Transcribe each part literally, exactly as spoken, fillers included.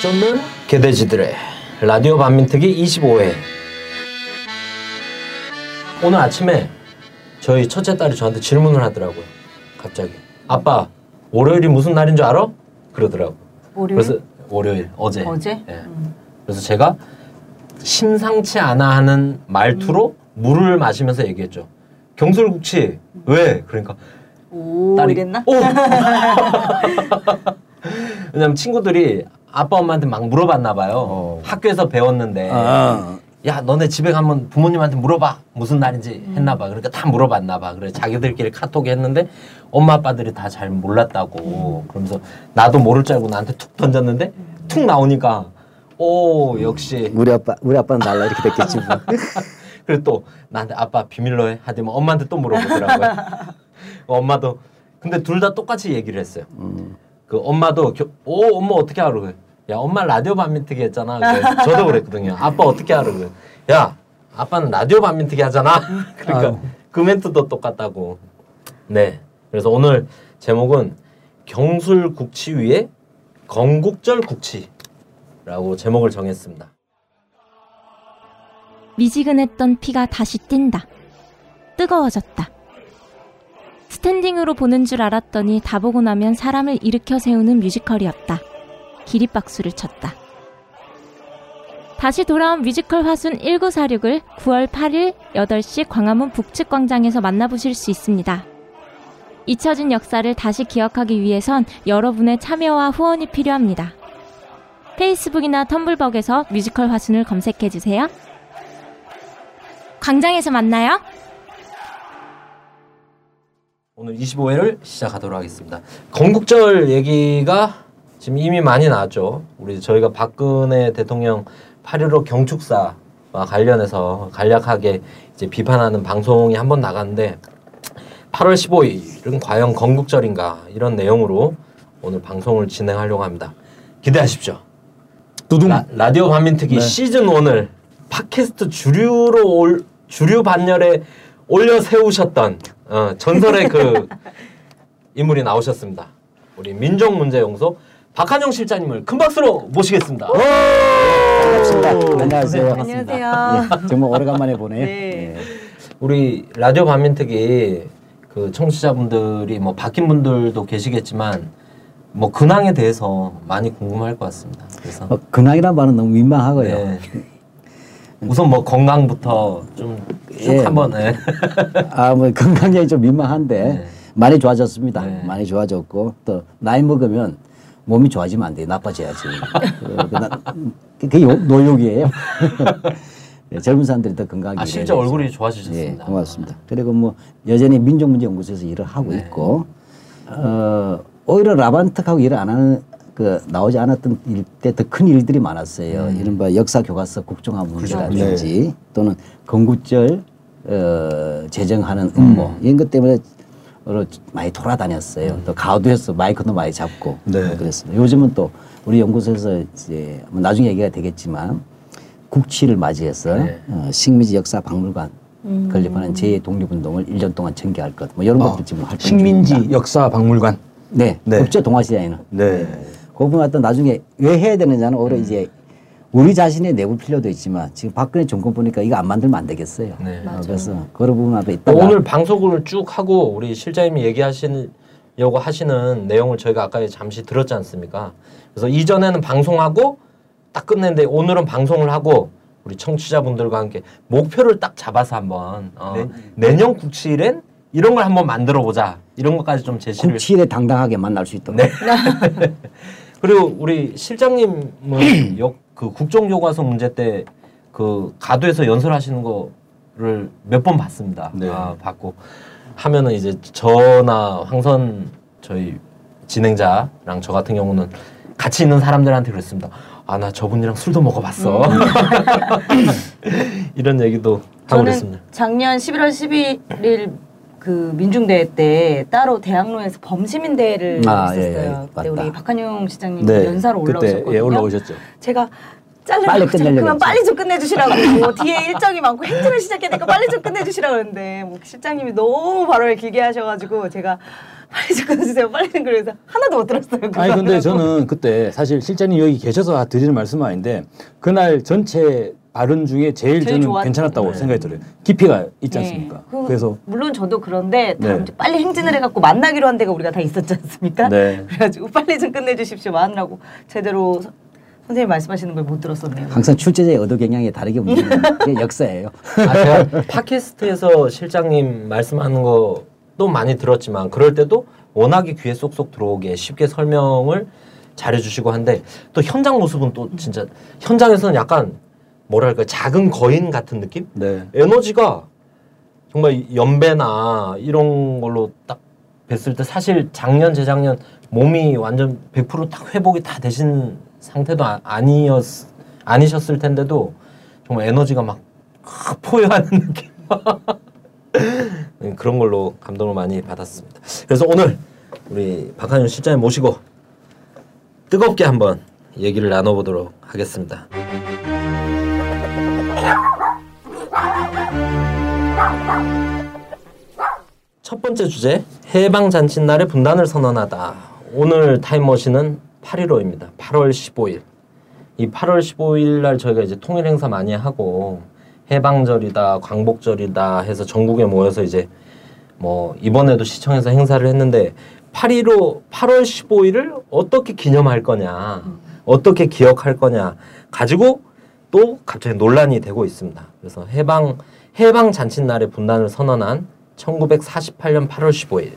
쫓는 개돼지들의 라디오 반민특위 이십오 회. 오늘 아침에 저희 첫째 딸이 저한테 질문을 하더라고요. 갑자기 아빠 월요일이 무슨 날인 줄 알아? 그러더라고. 월요일? 그래서 월요일 어제. 어제? 예. 음. 그래서 제가 심상치 않아 하는 말투로 음. 물을 마시면서 얘기했죠. 경술국치 음. 왜? 그러니까 오 딸이, 이랬나? 오! 왜냐면 친구들이 아빠 엄마한테 막 물어봤나 봐요. 어. 학교에서 배웠는데 아. 야 너네 집에 가면 부모님한테 물어봐 무슨 날인지 음. 했나 봐. 그러니까 다 물어봤나 봐. 그래 자기들끼리 카톡에 했는데 엄마 아빠들이 다 잘 몰랐다고. 음. 그러면서 나도 모를 줄 알고 나한테 툭 던졌는데 음. 툭 나오니까 오 역시 우리 아빠 우리 아빠는 달라 이렇게 됐겠지 뭐. 그리고 또 나한테 아빠 비밀로 해 하더만 엄마한테 또 물어보더라고요. 엄마도 근데 둘 다 똑같이 얘기를 했어요. 음. 그 엄마도 겨, 오 엄마 어떻게 하라고 그래. 야 엄마 라디오 반민특위 했잖아. 그래. 저도 그랬거든요. 아빠 어떻게 하라고 그래. 야 아빠는 라디오 반민특위 하잖아. 그러니까 아유. 그 멘트도 똑같다고. 네. 그래서 오늘 제목은 경술국치 위에 건국절 국치라고 제목을 정했습니다. 미지근했던 피가 다시 뛴다. 뜨거워졌다. 스탠딩으로 보는 줄 알았더니 다 보고 나면 사람을 일으켜 세우는 뮤지컬이었다. 기립박수를 쳤다. 다시 돌아온 뮤지컬 화순 천구백사십육을 구월 팔일 여덟 시 광화문 북측 광장에서 만나보실 수 있습니다. 잊혀진 역사를 다시 기억하기 위해선 여러분의 참여와 후원이 필요합니다. 페이스북이나 텀블벅에서 뮤지컬 화순을 검색해주세요. 광장에서 만나요. 오늘 이십오 회를 시작하도록 하겠습니다. 건국절 얘기가 지금 이미 많이 나왔죠. 우리 저희가 박근혜 대통령 팔 일오 경축사와 관련해서 간략하게 이제 비판하는 방송이 한 번 나갔는데 팔월 십오일은 과연 건국절인가 이런 내용으로 오늘 방송을 진행하려고 합니다. 기대하십시오. 두둥. 라, 라디오 반민특위 네. 시즌 원을 팟캐스트 주류로 올, 주류 반열에 올려 세우셨던 어, 전설의 그 인물이 나오셨습니다. 우리 민족문제연구소 박한용 실장님을 큰 박수로 모시겠습니다. 반갑습니다. 안녕하세요. 안녕하세요. 네, 정말 오래간만에 보네요. 네. 네. 우리 라디오 반민특위 그 청취자분들이 뭐 바뀐 분들도 계시겠지만 뭐 근황에 대해서 많이 궁금할 것 같습니다. 그래서 어, 근황이란 말은 너무 민망하고요. 네. 우선 뭐 건강부터 좀 쭉 예. 한번 해. 아, 뭐 건강이 좀 민망한데 네. 많이 좋아졌습니다. 네. 많이 좋아졌고 또 나이 먹으면 몸이 좋아지면 안 돼. 나빠져야지. 그게 요, 노욕이에요. 네, 젊은 사람들이 더 건강하게. 아, 실제 얼굴이 좋아지셨습니다. 네, 고맙습니다. 그리고 뭐 여전히 민족문제연구소에서 일을 하고 네. 있고 어, 오히려 라반특하고 일을 안 하는 그 나오지 않았던 일 때 더 큰 일들이 많았어요. 음. 이른바 역사 교과서 국정화 문제라든지 네. 또는 건국절 어, 제정하는 음모 음. 이런 것 때문에 많이 돌아다녔어요. 음. 또 가두에서 마이크도 많이 잡고 네. 그랬습니다. 요즘은 또 우리 연구소에서 이제 나중에 얘기가 되겠지만 국치를 맞이해서 네. 어, 식민지 역사 박물관 음. 건립하는 제이 독립운동을 일 년 동안 전개할 것 뭐 이런 어, 것들 지금 할 식민지 중입니다. 역사 박물관 네, 네. 국제 동아시아에는 네. 네. 그분한테 나중에 왜 해야 되느냐는 오히려 음. 이제 우리 자신의 내부 필요도 있지만 지금 박근혜 정권 보니까 이거 안 만들면 안 되겠어요. 네. 어, 그래서 그런 부분도 있다. 오늘 방송을 쭉 하고 우리 실장님이 얘기하시려고 하시는 내용을 저희가 아까 잠시 들었지 않습니까? 그래서 이전에는 방송하고 딱 끝냈는데 오늘은 방송을 하고 우리 청취자분들과 함께 목표를 딱 잡아서 한번 어, 네. 내년 국치일엔 이런 걸 한번 만들어 보자. 이런 것까지 좀 제시를. 국치일에 당당하게 만날 수 있도록. 네. 그리고 우리 실장님은 역, 그 국정교과서 문제 때 그 가도에서 연설하시는 거를 몇 번 봤습니다. 네. 아, 봤고 하면은 이제 저나 황선 저희 진행자랑 저 같은 경우는 같이 있는 사람들한테 그랬습니다. 아, 나 저분이랑 술도 먹어봤어. 음. 이런 얘기도 하고 그랬습니다. 작년 십일월 십일일 그 민중대회 때 따로 대학로에서 범시민 대회를 아, 했었어요. 예, 예, 그때 우리 박한용 시장님 네, 연사로 올라오셨거든요. 예, 올라오셨죠. 제가 빨리 끝내려고 빨리 좀 끝내주시라고 뒤에 일정이 많고 행진을 시작해야 되니까 빨리 좀 끝내주시라고 그러는데 뭐 실장님이 너무 발언을 길게 하셔가지고 제가 빨리 좀 꺼주세요. 빨리 좀. 그래서 하나도 못 들었어요. 그거. 아니 근데 저는 그때 사실 실장님 여기 계셔서 드리는 말씀은 아닌데 그날 전체 발언 중에 제일, 제일 저는 좋았... 괜찮았다고 네. 생각이 들어요. 깊이가 있지 않습니까? 네. 그, 그래서 물론 저도 그런데 다음 네. 빨리 행진을 해갖고 만나기로 한 데가 우리가 다 있었지 않습니까? 네. 그래가지고 빨리 좀 끝내주십시오. 마느라고 제대로 서, 선생님 말씀하시는 걸 못 들었었네요. 항상 출제자의 의도 경향이 다르게 움직이는 게 역사예요. 아, 제가 팟캐스트에서 실장님 말씀하는 것도 많이 들었지만 그럴 때도 워낙에 귀에 쏙쏙 들어오게 쉽게 설명을 잘해주시고 한데 또 현장 모습은 또 진짜 현장에서는 약간 뭐랄까 작은 거인 같은 느낌? 네. 에너지가 정말 연배나 이런 걸로 딱 뵀을 때 사실 작년 재작년 몸이 완전 백 퍼센트 딱 회복이 다 되신 상태도 아, 아니었 아니셨을 텐데도 정말 에너지가 막 포효하는 느낌 그런 걸로 감동을 많이 받았습니다. 그래서 오늘 우리 박한용 실장님 모시고 뜨겁게 한번 얘기를 나눠보도록 하겠습니다. 첫 번째 주제, 해방잔칫날에 분단을 선언하다. 오늘 타임머신은 팔월 십오일입니다. 팔월 십오일. 이 팔월 십오일 날 저희가 이제 통일 행사 많이 하고 해방절이다, 광복절이다 해서 전국에 모여서 이제 뭐 이번에도 시청에서 행사를 했는데 팔월 십오일, 팔월 십오일을 어떻게 기념할 거냐, 어떻게 기억할 거냐 가지고 또 갑자기 논란이 되고 있습니다. 그래서 해방 해방 잔칫날에 분단을 선언한 천구백사십팔년 팔월 십오일.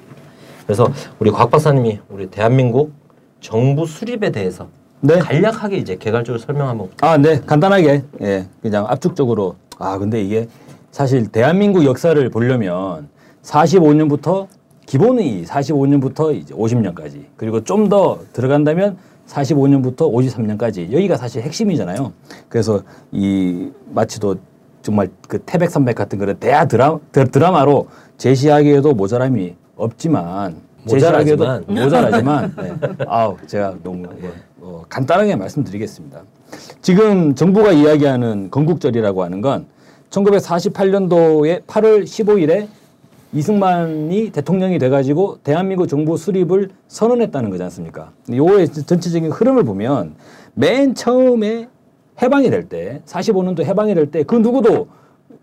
그래서 우리 곽 박사님이 우리 대한민국 정부 수립에 대해서 네. 간략하게 이제 개괄적으로 설명 한번. 아, 네, 간단하게 예, 그냥 압축적으로. 아, 근데 이게 사실 대한민국 역사를 보려면 사십오년부터 기본이 사십오년부터 이제 오십년까지 그리고 좀 더 들어간다면. 사십오년부터 오십삼년까지 여기가 사실 핵심이잖아요. 그래서 이 마치도 정말 그 태백산맥 같은 그런 대하 드라, 드라마로 제시하기에도 모자람이 없지만 모자라지만 모자라지만 네. 아우 제가 너무 어, 간단하게 말씀드리겠습니다. 지금 정부가 이야기하는 건국절이라고 하는 건 천구백사십팔년도에 팔월 십오일에 이승만이 대통령이 돼가지고 대한민국 정부 수립을 선언했다는 거지 않습니까? 요의 전체적인 흐름을 보면 맨 처음에 해방이 될 때, 사십오년도 해방이 될 때 그 누구도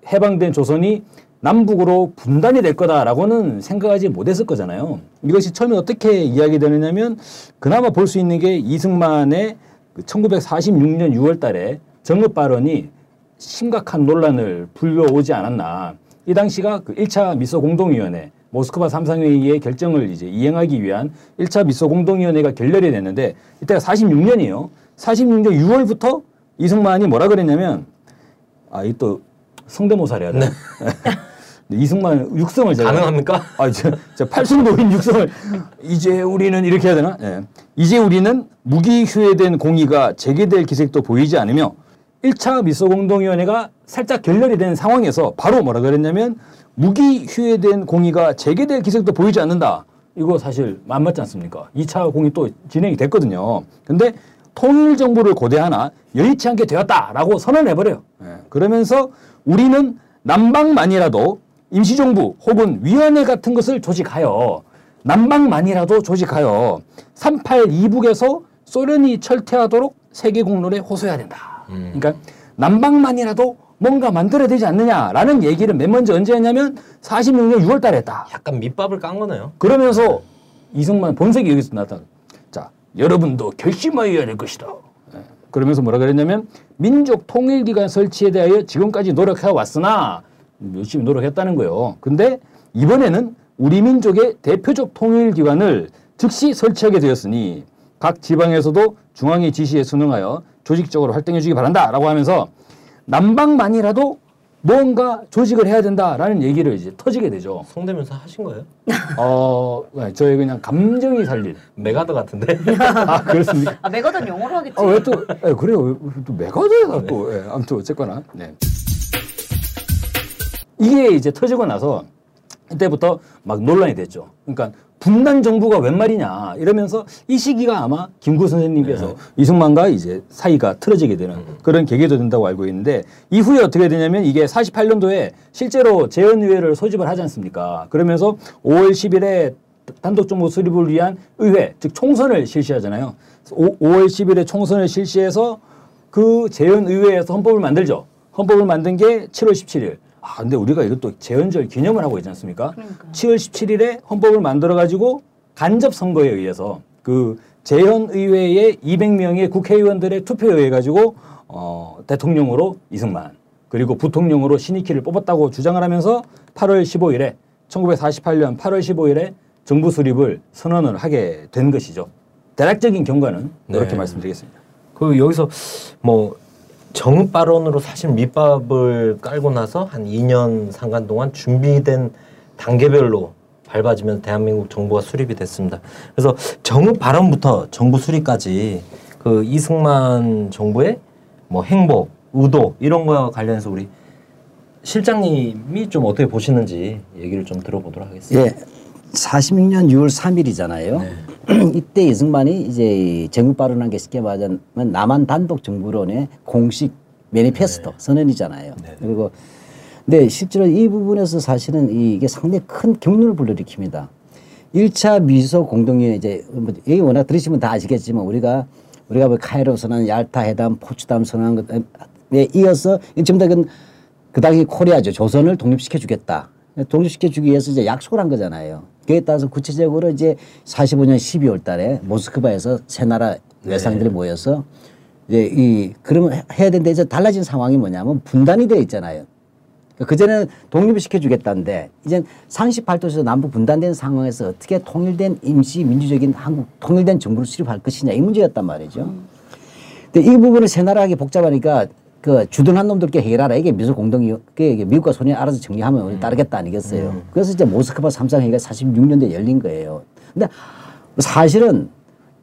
해방된 조선이 남북으로 분단이 될 거다라고는 생각하지 못했을 거잖아요. 이것이 처음에 어떻게 이야기되느냐면 그나마 볼 수 있는 게 이승만의 천구백사십육년 유월달에 정읍 발언이 심각한 논란을 불러오지 않았나. 이 당시가 그 일차 미소공동위원회, 모스크바 삼상회의의 결정을 이제 이행하기 위한 일차 미소공동위원회가 결렬이 됐는데 이때가 사십육년이에요. 사십육년 유월부터 이승만이 뭐라 그랬냐면 아, 이 또 성대모사를 해야 돼. 네. 이승만 육성을 제가 가능합니까? 아, 저, 저 팔순노인 육성을 이제 우리는 이렇게 해야 되나? 네. 이제 우리는 무기휴애된 공의가 재개될 기색도 보이지 않으며 일차 미소공동위원회가 살짝 결렬이 된 상황에서 바로 뭐라 그랬냐면 무기휴애된 공의가 재개될 기색도 보이지 않는다. 이거 사실 안 맞지 않습니까? 이차 공의 또 진행이 됐거든요. 근데 통일정부를 고대하나 여의치 않게 되었다라고 선언을 해버려요. 그러면서 우리는 남방만이라도 임시정부 혹은 위원회 같은 것을 조직하여 남방만이라도 조직하여 삼팔 이북에서 소련이 철퇴하도록 세계공론에 호소해야 된다. 그러니까 남방만이라도 뭔가 만들어야 되지 않느냐라는 얘기를 맨 먼저 언제 했냐면 사십육년 유월달에 했다. 약간 밑밥을 깐 거네요. 그러면서 이승만 본색이 여기서 나타나. 자, 여러분도 결심하여야 될 것이다. 그러면서 뭐라 그랬냐면 민족통일기관 설치에 대하여 지금까지 노력해왔으나 열심히 노력했다는 거예요. 근데 이번에는 우리 민족의 대표적 통일기관을 즉시 설치하게 되었으니 각 지방에서도 중앙의 지시에 순응하여 조직적으로 활동해 주기 바란다 라고 하면서 남방만이라도 뭔가 조직을 해야 된다라는 얘기를 이제 터지게 되죠. 성대면서 하신 거예요? 어, 네, 저희 그냥 감정이 살린. 메가더 같은데? 아, 그렇습니까? 아, 메가더는 영어로 하겠지. 아, 왜 또, 네, 그래요. 또 메가더가 또, 네, 아무튼 어쨌거나. 네. 이게 이제 터지고 나서 그때부터 막 논란이 됐죠. 그러니까 분단 정부가 웬 말이냐 이러면서 이 시기가 아마 김구 선생님께서 네. 이승만과 이제 사이가 틀어지게 되는 음. 그런 계기도 된다고 알고 있는데 이후에 어떻게 되냐면 이게 사십팔년도에 실제로 제헌의회를 소집을 하지 않습니까? 그러면서 오월 십일에 단독 정부 수립을 위한 의회, 즉 총선을 실시하잖아요. 오월 십일에 총선을 실시해서 그 제헌의회에서 헌법을 만들죠. 헌법을 만든 게 칠월 십칠일. 아, 근데 우리가 이것도 제헌절 기념을 하고 있지 않습니까? 그러니까. 칠월 십칠일에 헌법을 만들어가지고 간접선거에 의해서 그 제헌의회의 이백 명의 국회의원들의 투표에 의해 가지고 어, 대통령으로 이승만 그리고 부통령으로 신익희를 뽑았다고 주장을 하면서 팔월 십오일에 천구백사십팔년 팔월 십오일에 정부 수립을 선언을 하게 된 것이죠. 대략적인 경과는 이렇게 네. 말씀드리겠습니다. 그 여기서 뭐 정읍 발언으로 사실 밑밥을 깔고 나서 한 이 년 상간 동안 준비된 단계별로 밟아지면서 대한민국 정부가 수립이 됐습니다. 그래서 정읍 발언부터 정부 수립까지 그 이승만 정부의 뭐 행보, 의도 이런 거와 관련해서 우리 실장님이 좀 어떻게 보시는지 얘기를 좀 들어보도록 하겠습니다. 예. 사십육년 유월 삼일이잖아요. 네. 이때 이승만이 이제 정읍 발언한 게 쉽게 말하면 남한 단독 정부론의 공식 매니페스토 네. 선언이잖아요. 네. 그리고 근데 실제로 이 부분에서 사실은 이게 상당히 큰 격론을 불러일으킵니다. 일 차 미소공동위원회 이제 이게 워낙 들으시면 다 아시겠지만 우리가 우리가 뭐 카이로 선언, 얄타 회담, 포츠담 선언한 것에 이어서 정답은 그 당시 코리아죠. 조선을 독립시켜 주겠다. 독립시켜주기 위해서 이제 약속을 한 거잖아요. 그에 따라서 구체적으로 이제 사십오년 십이월 달에 모스크바에서 세 나라 외상들이 네. 모여서 이제 이 그러면 해야 되는데 이제 달라진 상황이 뭐냐면 분단이 되어 있잖아요. 그 전에는 독립을 시켜주겠다는데 이제 삼십팔 도에서 남북 분단된 상황에서 어떻게 통일된 임시 민주적인 한국 통일된 정부를 수립할 것이냐 이 문제였단 말이죠. 음. 근데 이 부분을 세 나라하기 복잡하니까. 그 주둔한 놈들께 해결하라 이게 미소 공동이 이게 미국과 소련이 알아서 정리하면 우리 따르겠다 아니겠어요. 음. 그래서 이제 모스크바 삼상회의가 사십육년도에 열린 거예요. 근데 사실은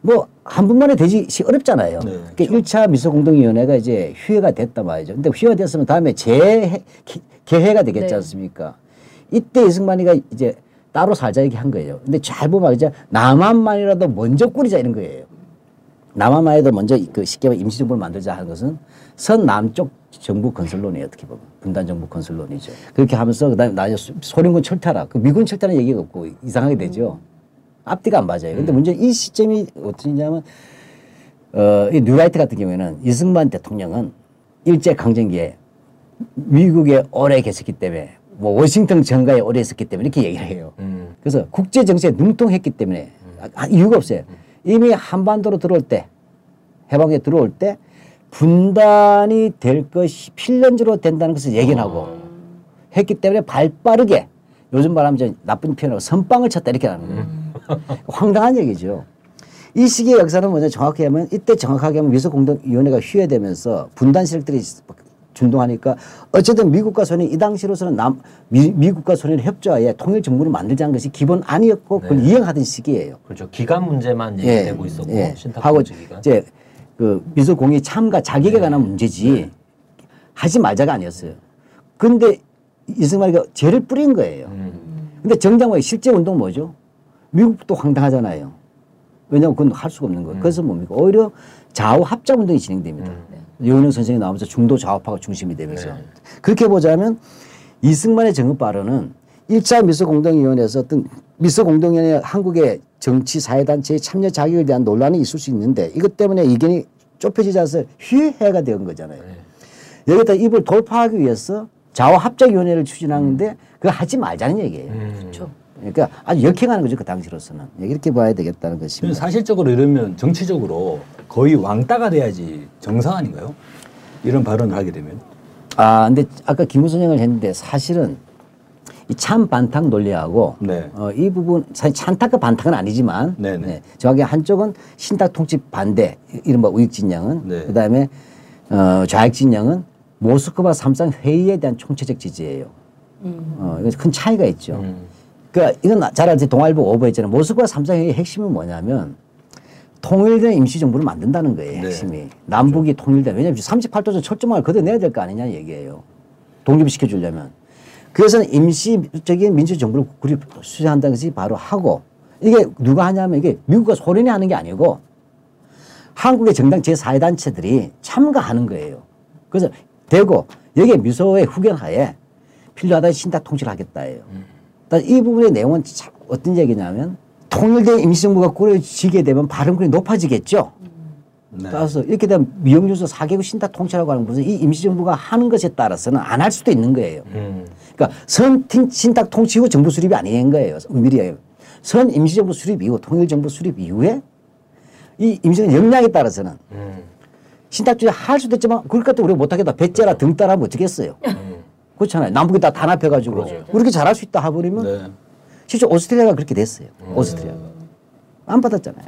뭐 한 분만에 되지 어렵잖아요. 네, 그렇죠. 그러니까 일 차 미소 공동위원회가 이제 휴회가 됐단 말이죠. 근데 휴회가 됐으면 다음에 재해 개회가 되겠지 네. 않습니까? 이때 이승만이가 이제 따로 살자 이렇게 한 거예요. 근데 잘 보면 이제 남한만이라도 먼저 꾸리자 이런 거예요. 남한만이라도 먼저 그 쉽게 임시정부를 만들자 하는 것은. 서남쪽 정부 건설론이에요. 어떻게 보면 분단정부 건설론이죠. 그렇게 하면서 그다음에 나중에 소련군 철퇴하라. 그 미군 철퇴는 얘기가 없고 이상하게 되죠. 앞뒤가 안 맞아요. 근데 문제는 이 시점이 어떠냐면 어, 이 뉴라이트 같은 경우에는 이승만 대통령은 일제강점기에 미국에 오래 계셨기 때문에 뭐 워싱턴 정가에 오래 있었기 때문에 이렇게 얘기를 해요. 그래서 국제정세에 능통했기 때문에 이유가 없어요. 이미 한반도로 들어올 때 해방에 들어올 때 분단이 될 것이 필연적으로 된다는 것을 예견하고 어... 했기 때문에 발빠르게 요즘 말하면 나쁜 표현으로 선빵을 쳤다 이렇게 하는 거예요. 황당한 얘기죠. 이 시기의 역사는 먼저 정확히 하면 이때 정확하게 하면 미소공동위원회가 휴회되면서 분단 세력들이 준동하니까 어쨌든 미국과 소련이 이 당시로서는 남, 미, 미국과 소련의 협조하에 통일정부를 만들자는 것이 기본 아니었고 네. 그걸 이행하던 시기예요. 그렇죠. 기간 문제만 얘기되고 예, 있었고 예. 신탁하고 이제 그 미소공의 참가 자격에 네. 관한 문제지 네. 하지 말자가 아니었어요. 근데 이승만이가 죄를 뿌린 거예요. 음. 근데 정당화의 실제 운동 뭐죠? 미국도 황당하잖아요. 왜냐하면 그건 할 수가 없는 거예요. 음. 그래서 뭡니까? 오히려 좌우합작 운동이 진행됩니다. 음. 여운형 선생이 나오면서 중도 좌우파가 중심이 되면서. 네. 그렇게 보자면 이승만의 정읍 발언은 일 차 미소공동위원회에서 어떤 미소공동위원회 한국의 정치 사회단체의 참여 자격에 대한 논란이 있을 수 있는데 이것 때문에 의견이 좁혀지지 않아서 휴회가 된 거잖아요. 네. 여기다 입을 돌파하기 위해서 좌우합작위원회를 추진하는데 그거 하지 말자는 얘기예요. 음. 그렇죠. 그러니까 아주 역행하는 거죠. 그 당시로서는. 이렇게 봐야 되겠다는 것입니다. 사실적으로 이러면 정치적으로 거의 왕따가 돼야지 정상 아닌가요? 이런 발언을 하게 되면. 아 근데 아까 김구 선생을 했는데 사실은 이 참 반탁 논리하고 네. 어, 이 부분 사실 찬탁과 반탁은 아니지만 네, 정확히 한쪽은 신탁 통치 반대 이른바 우익 진영은 네. 그다음에 어, 좌익 진영은 모스크바 삼상 회의에 대한 총체적 지지예요. 음. 어, 이건 큰 차이가 있죠. 음. 그러니까 이건 잘 알지 동아일보 오버했잖아요. 모스크바 삼상 회의의 핵심은 뭐냐면 통일된 임시정부를 만든다는 거예요. 핵심이 네. 남북이 그렇죠. 통일된 왜냐하면 삼십팔 도 전 철조망을 걷어내야 될 거 아니냐 얘기예요. 독립시켜 주려면. 그래서 임시적인 민주정부를 구립 수사한다는 것이 바로 하고 이게 누가 하냐면 이게 미국과 소련이 하는 게 아니고 한국의 정당 제사회단체들이 참가하는 거예요. 그래서 되고 여기에 미소의 후견하에 필요하다 신탁 통치를 하겠다예요. 음. 이 부분의 내용은 참 어떤 얘기냐면 통일된 임시정부가 꾸려지게 되면 발언권이 높아지겠죠. 네. 따라서 이렇게 되면 미용요소 사 개국 신탁 통치라고 하는 것은 이 임시정부가 하는 것에 따라서는 안 할 수도 있는 거예요. 음. 그러니까 선 신탁 통치 후 정부 수립이 아닌 거예요. 은밀히 선 임시정부 수립 이후 통일정부 수립 이후에 이 임시정부 역량에 따라서는 음. 신탁주의 할 수도 있지만 그럴 것 같으면 우리가 못하겠다. 배째라 등따라 하면 어쩌겠어요. 음. 그렇잖아요. 남북이 다 단합해가지고 그렇게 잘할 수 있다 해버리면 네. 실제 오스트리아가 그렇게 됐어요. 음. 오스트리아가. 안 받았잖아요.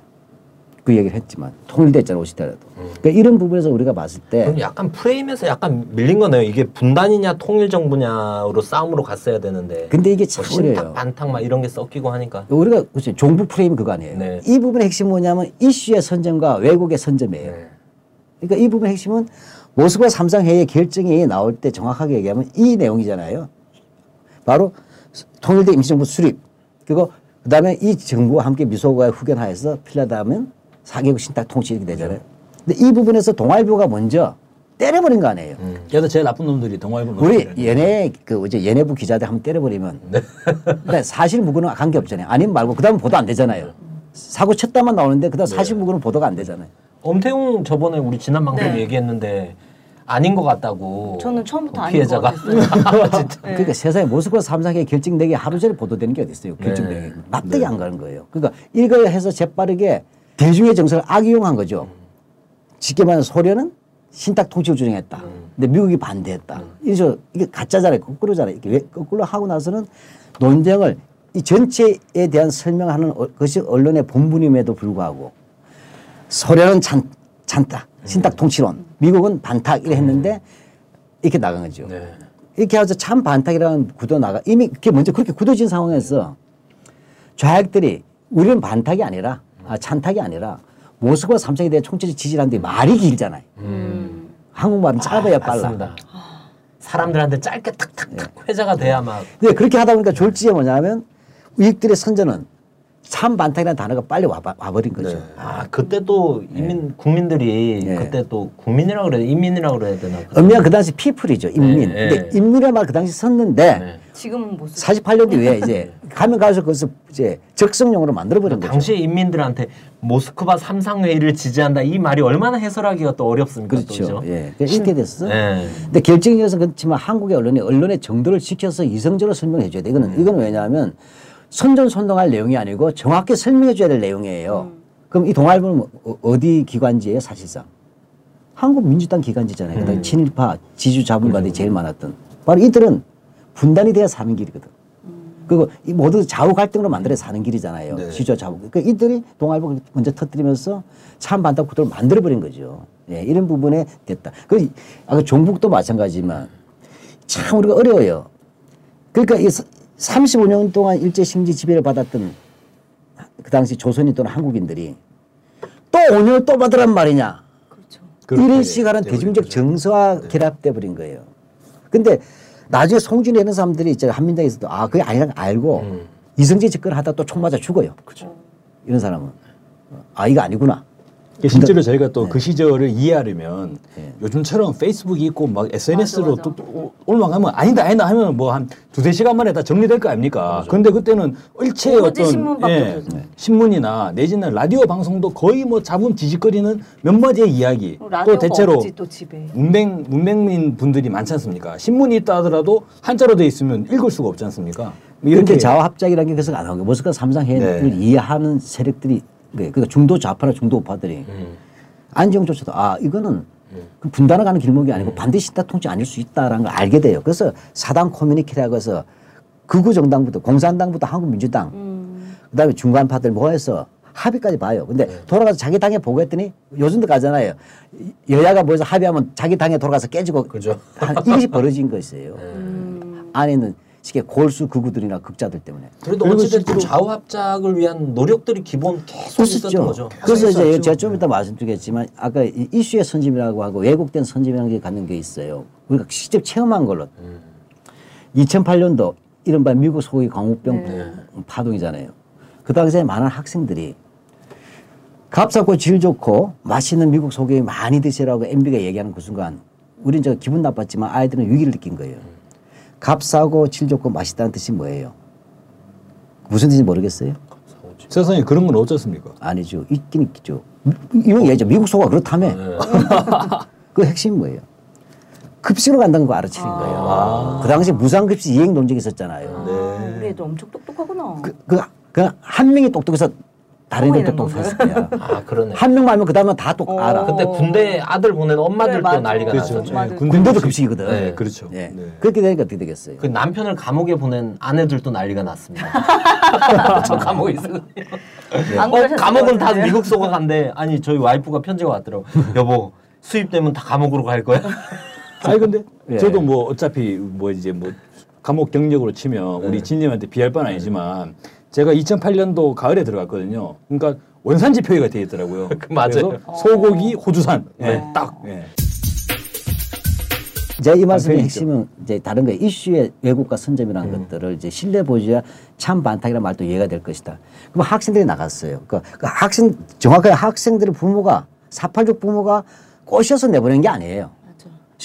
그 얘기를 했지만 통일됐잖아요. 오시더라도. 음. 그러니까 이런 부분에서 우리가 봤을 때 그럼 약간 프레임에서 약간 밀린 거네요. 이게 분단이냐 통일정부냐로 싸움으로 갔어야 되는데 근데 이게 참 어려워요. 신탁 반탁 막 이런 게 섞이고 하니까 우리가 그렇죠. 종북 프레임이 그거 아니에요. 네. 이 부분의 핵심은 뭐냐면 이슈의 선점과 왜곡의 선점이에요. 네. 그러니까 이 부분의 핵심은 모스크바 삼상회의 결정이 나올 때 정확하게 얘기하면 이 내용이잖아요. 바로 통일된 임시정부 수립 그리고 그 다음에 이 정부와 함께 미소고의 후견하에서 필라다면 사 개국 신탁 통치 이렇게 되잖아요. 근데 이 부분에서 동아일보가 먼저 때려버린 거 아니에요. 음. 그래서 제일 나쁜 놈들이 동아일보 먼저 우리 얘네 그 이제 얘네부 기자들 한번 때려버리면 네. 그러니까 사실 무근은 관계 없잖아요. 아니면 말고 그다음 보도 안 되잖아요. 사고 쳤다만 나오는데 그다음 사실 네. 무근은 보도가 안 되잖아요. 엄태웅 저번에 우리 지난 방송에 네. 얘기했는데 아닌 것 같다고. 저는 처음부터 아닌 것 같았어요. 진짜. 네. 그러니까 세상에 모스크바 삼상회의 결정되게 하루 전에 보도되는 게 어딨어요. 결정되게. 네. 납득이 네. 안 가는 거예요. 그러니까 이거 해서 재빠르게 대중의 정서를 악용한 거죠. 음. 쉽게 말하면 소련은 신탁 통치를 주장했다. 음. 근데 미국이 반대했다. 음. 이래서 이게 가짜잖아요. 거꾸로잖아요. 이게 왜 거꾸로 하고 나서는 논쟁을 이 전체에 대한 설명하는 것이 언론의 본분임에도 불구하고 소련은 찬, 찬다. 신탁 통치론. 음. 미국은 반탁 이래 했는데 음. 이렇게 나간 거죠. 네. 이렇게 해서 참 반탁이라는 구도 나가 이미 그게 먼저 그렇게 굳어진 상황에서 좌익들이 우리는 반탁이 아니라 아, 찬탁이 아니라 모스크바 삼 상에 대해 총체적 지지를 하는데 말이 길잖아요. 음. 한국말은 짧아야 아, 빨라. 맞습니다. 사람들한테 짧게 탁탁탁 네. 회자가 돼야 막. 네, 그렇게 하다 보니까 졸지에 뭐냐면 우익들의 선전은 참 반탁이라는 단어가 빨리 와, 와버린 거죠. 네. 아, 그때 또 이민, 네. 국민들이 네. 그때 또 국민이라고 그래야, 인민이라고 그래야 되나? 엄밀히 그 당시 피플이죠. 인민. 네. 근데 인민의 말 그 당시 썼는데 네. 지금은 못 쓰죠. 사십팔 년 뒤에 이제 가면 가서 그것을 이제 적성용으로 만들어버린 거죠. 당시 인민들한테 모스크바 삼상회의를 지지한다 이 말이 얼마나 해설하기가 또 어렵습니까? 그렇죠. 또, 그렇죠? 예. 이렇게 됐어. 예. 근데 결정적으로는 그렇지만 한국의 언론이 언론의 정도를 지켜서 이성적으로 설명해 줘야 돼. 이거는 음. 이건 왜냐하면 선전선동할 내용이 아니고 정확히 설명해 줘야 될 내용이에요. 음. 그럼 이 동아일보는 어디 기관지예요 사실상? 한국민주당 기관지잖아요. 음. 친일파 지주자본가들이 음. 제일 많았던. 바로 이들은 분단이 돼야 사는 길이거든. 음. 그리고 이 모두 좌우 갈등으로 만들어야 사는 길이잖아요. 네. 지주와 좌우. 그러니까 이들이 동아일보를 먼저 터뜨리면서 참 반탁 구도를 만들어버린 거죠. 예, 이런 부분에 됐다. 그 아까 종북도 마찬가지지만 참 우리가 어려워요. 그러니까 이 삼십오 년 동안 일제신지 지배를 받았던 그 당시 조선인 또는 한국인들이 또 오 년을 또 받으란 말이냐. 그렇죠. 이런 시간은 대중적 정서와 결합돼 버린 거예요. 근데 나중에 송진이 이런 사람들이 이제 한민당에서도 아 그게 아니라는 걸 알고 음. 이성재 집권하다 또 총 맞아 죽어요. 그렇죠. 이런 사람은 아 이거 아니구나. 실제로 저희가 또 그 네. 시절을 이해하려면 네. 요즘처럼 페이스북이 있고 막 에스엔에스로 맞아, 맞아. 또 올라가면 아니다 아니다 하면 뭐 한 두세 시간 만에 다 정리될 거 아닙니까? 그런데 그때는 일체의 어떤 신문밖에 예, 네. 신문이나 내지는 라디오 방송도 거의 뭐 잡음 뒤집거리는 몇 마디의 이야기 또 대체로 없지, 또 문맹, 문맹민 분들이 많지 않습니까? 신문이 있다 하더라도 한자로 돼 있으면 읽을 수가 없지 않습니까? 이렇게 좌우합작이라는 게 그래서 안 나온 게 모스크바 삼상회의를 네. 이해하는 세력들이 네, 그러니까 중도 좌파나 중도 우파들이 음. 안정조차도 아 이거는 음. 분단을 가는 길목이 아니고 음. 반대 신탁 통치 아닐 수 있다라는 걸 알게 돼요. 그래서 사당 커뮤니티라고 해서 극우 정당부터 공산당부터 한국민주당 음. 그다음에 중간파들 모아서 합의까지 봐요. 근데 음. 돌아가서 자기 당에 보고했더니 요즘도 가잖아요. 여야가 모여서 합의하면 자기 당에 돌아가서 깨지고 그죠. 한 이것이 벌어진 것이에요. 음. 안에는 쉽게 골수 극우들이나 극자들 때문에. 그래도 어쨌든 좌우합작을 위한 노력들이 기본 계속 있었던 거죠. 그래서 이제 제가 좀 이따 말씀드리겠지만 아까 이슈의 선점이라고 하고 왜곡된 선점이라는 게 갖는 게 있어요. 우리가 직접 체험한 걸로. 음. 이천팔 년도 이른바 미국 소위 광우병 네. 파동이잖아요. 그 당시에 많은 학생들이 값싸고 질 좋고 맛있는 미국 소고기 많이 드시라고 엠비가 얘기하는 그 순간 우린 저 기분 나빴지만 아이들은 위기를 느낀 거예요. 값싸고 질 좋고 맛있다는 뜻이 뭐예요? 무슨 뜻인지 모르겠어요? 값싸고 질 세상에 그런 건 어쨌습니까? 아니죠. 있긴 있죠. 이런 얘기죠. 미국 소가 그렇다며. 네. 그 핵심이 뭐예요? 급식으로 간다는 거 알아채린 아 거예요. 아 그 당시 무상급식 이행 논쟁이 있었잖아요. 네. 우리 애도 엄청 똑똑하구나. 그, 그, 그 한 명이 똑똑해서 다른 애들 똑똑했을 거야. 아, 그러네. 한 명만 하면 그 다음은 다 똑 알아. 근데 군대 아들 보내는 엄마들도 그래, 난리가 그렇죠. 나죠. 네. 군대도 급식이거든. 네, 그렇죠. 네. 네. 그렇게 되니까 어떻게 되겠어요? 그 남편을 감옥에 보낸 아내들도 난리가 났습니다. 저 감옥에 있었거든요. 네. 어, 감옥은 다 미국 소가 간데 아니 저희 와이프가 편지가 왔더라고. 여보 수입되면 다 감옥으로 갈 거야. 아니 근데 예. 저도 뭐 어차피 뭐 이제 뭐 감옥 경력으로 치면 네. 우리 진님한테 비할 바는 아니지만 제가 이천팔 년도 가을에 들어갔거든요. 그러니까 원산지 표기가 되어 있더라고요. 그 맞아요. 소고기 호주산 네. 네. 딱. 네. 제가 이 말씀의 핵심은 이제 다른 거예요. 이슈의 왜곡과 선점이라는 음. 것들을 이제 신뢰 보수와 참 반탁이라는 말도 이해가 될 것이다. 그럼 학생들이 나갔어요. 그러니까 학생 정확하게 학생들의 부모가 사팔육 부모가 꼬셔서 내보낸 게 아니에요.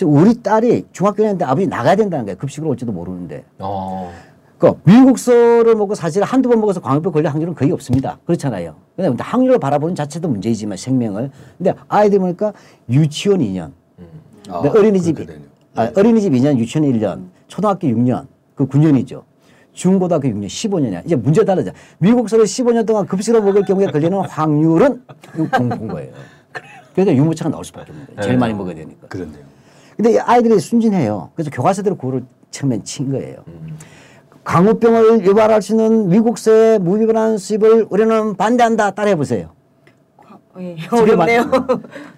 우리 딸이 중학교 다니는데 아버지 나가야 된다는 거야. 급식으로 올지도 모르는데. 어. 그러니까 미국서를 먹고 사실 한두 번 먹어서 광역병 걸릴 확률은 거의 없습니다. 그렇잖아요. 근데 확률을 바라보는 자체도 문제이지만 생명을. 근데 아이들 보니까 유치원 이 년, 음. 아, 어린이집, 아, 어린이집 이 년, 유치원 일 년, 음. 초등학교 육 년, 그 구 년이죠. 중고등학교 육 년, 십오 년이야. 이제 문제 다르죠. 미국서를 십오 년 동안 급식으로 먹을 경우에 걸리는 확률은 공부인 거예요. 그래서 유모차가 나올 수밖에 없는 거예요. 제일 네. 많이 먹어야 되니까. 그런데요. 근데 아이들이 순진해요. 그래서 교과서대로 그거를 처음엔 친 거예요. 음. 광우병을 유발할 수 있는 미국서의 무비건한 수입을 우리는 반대한다. 따라해보세요. 예, 어렵네요.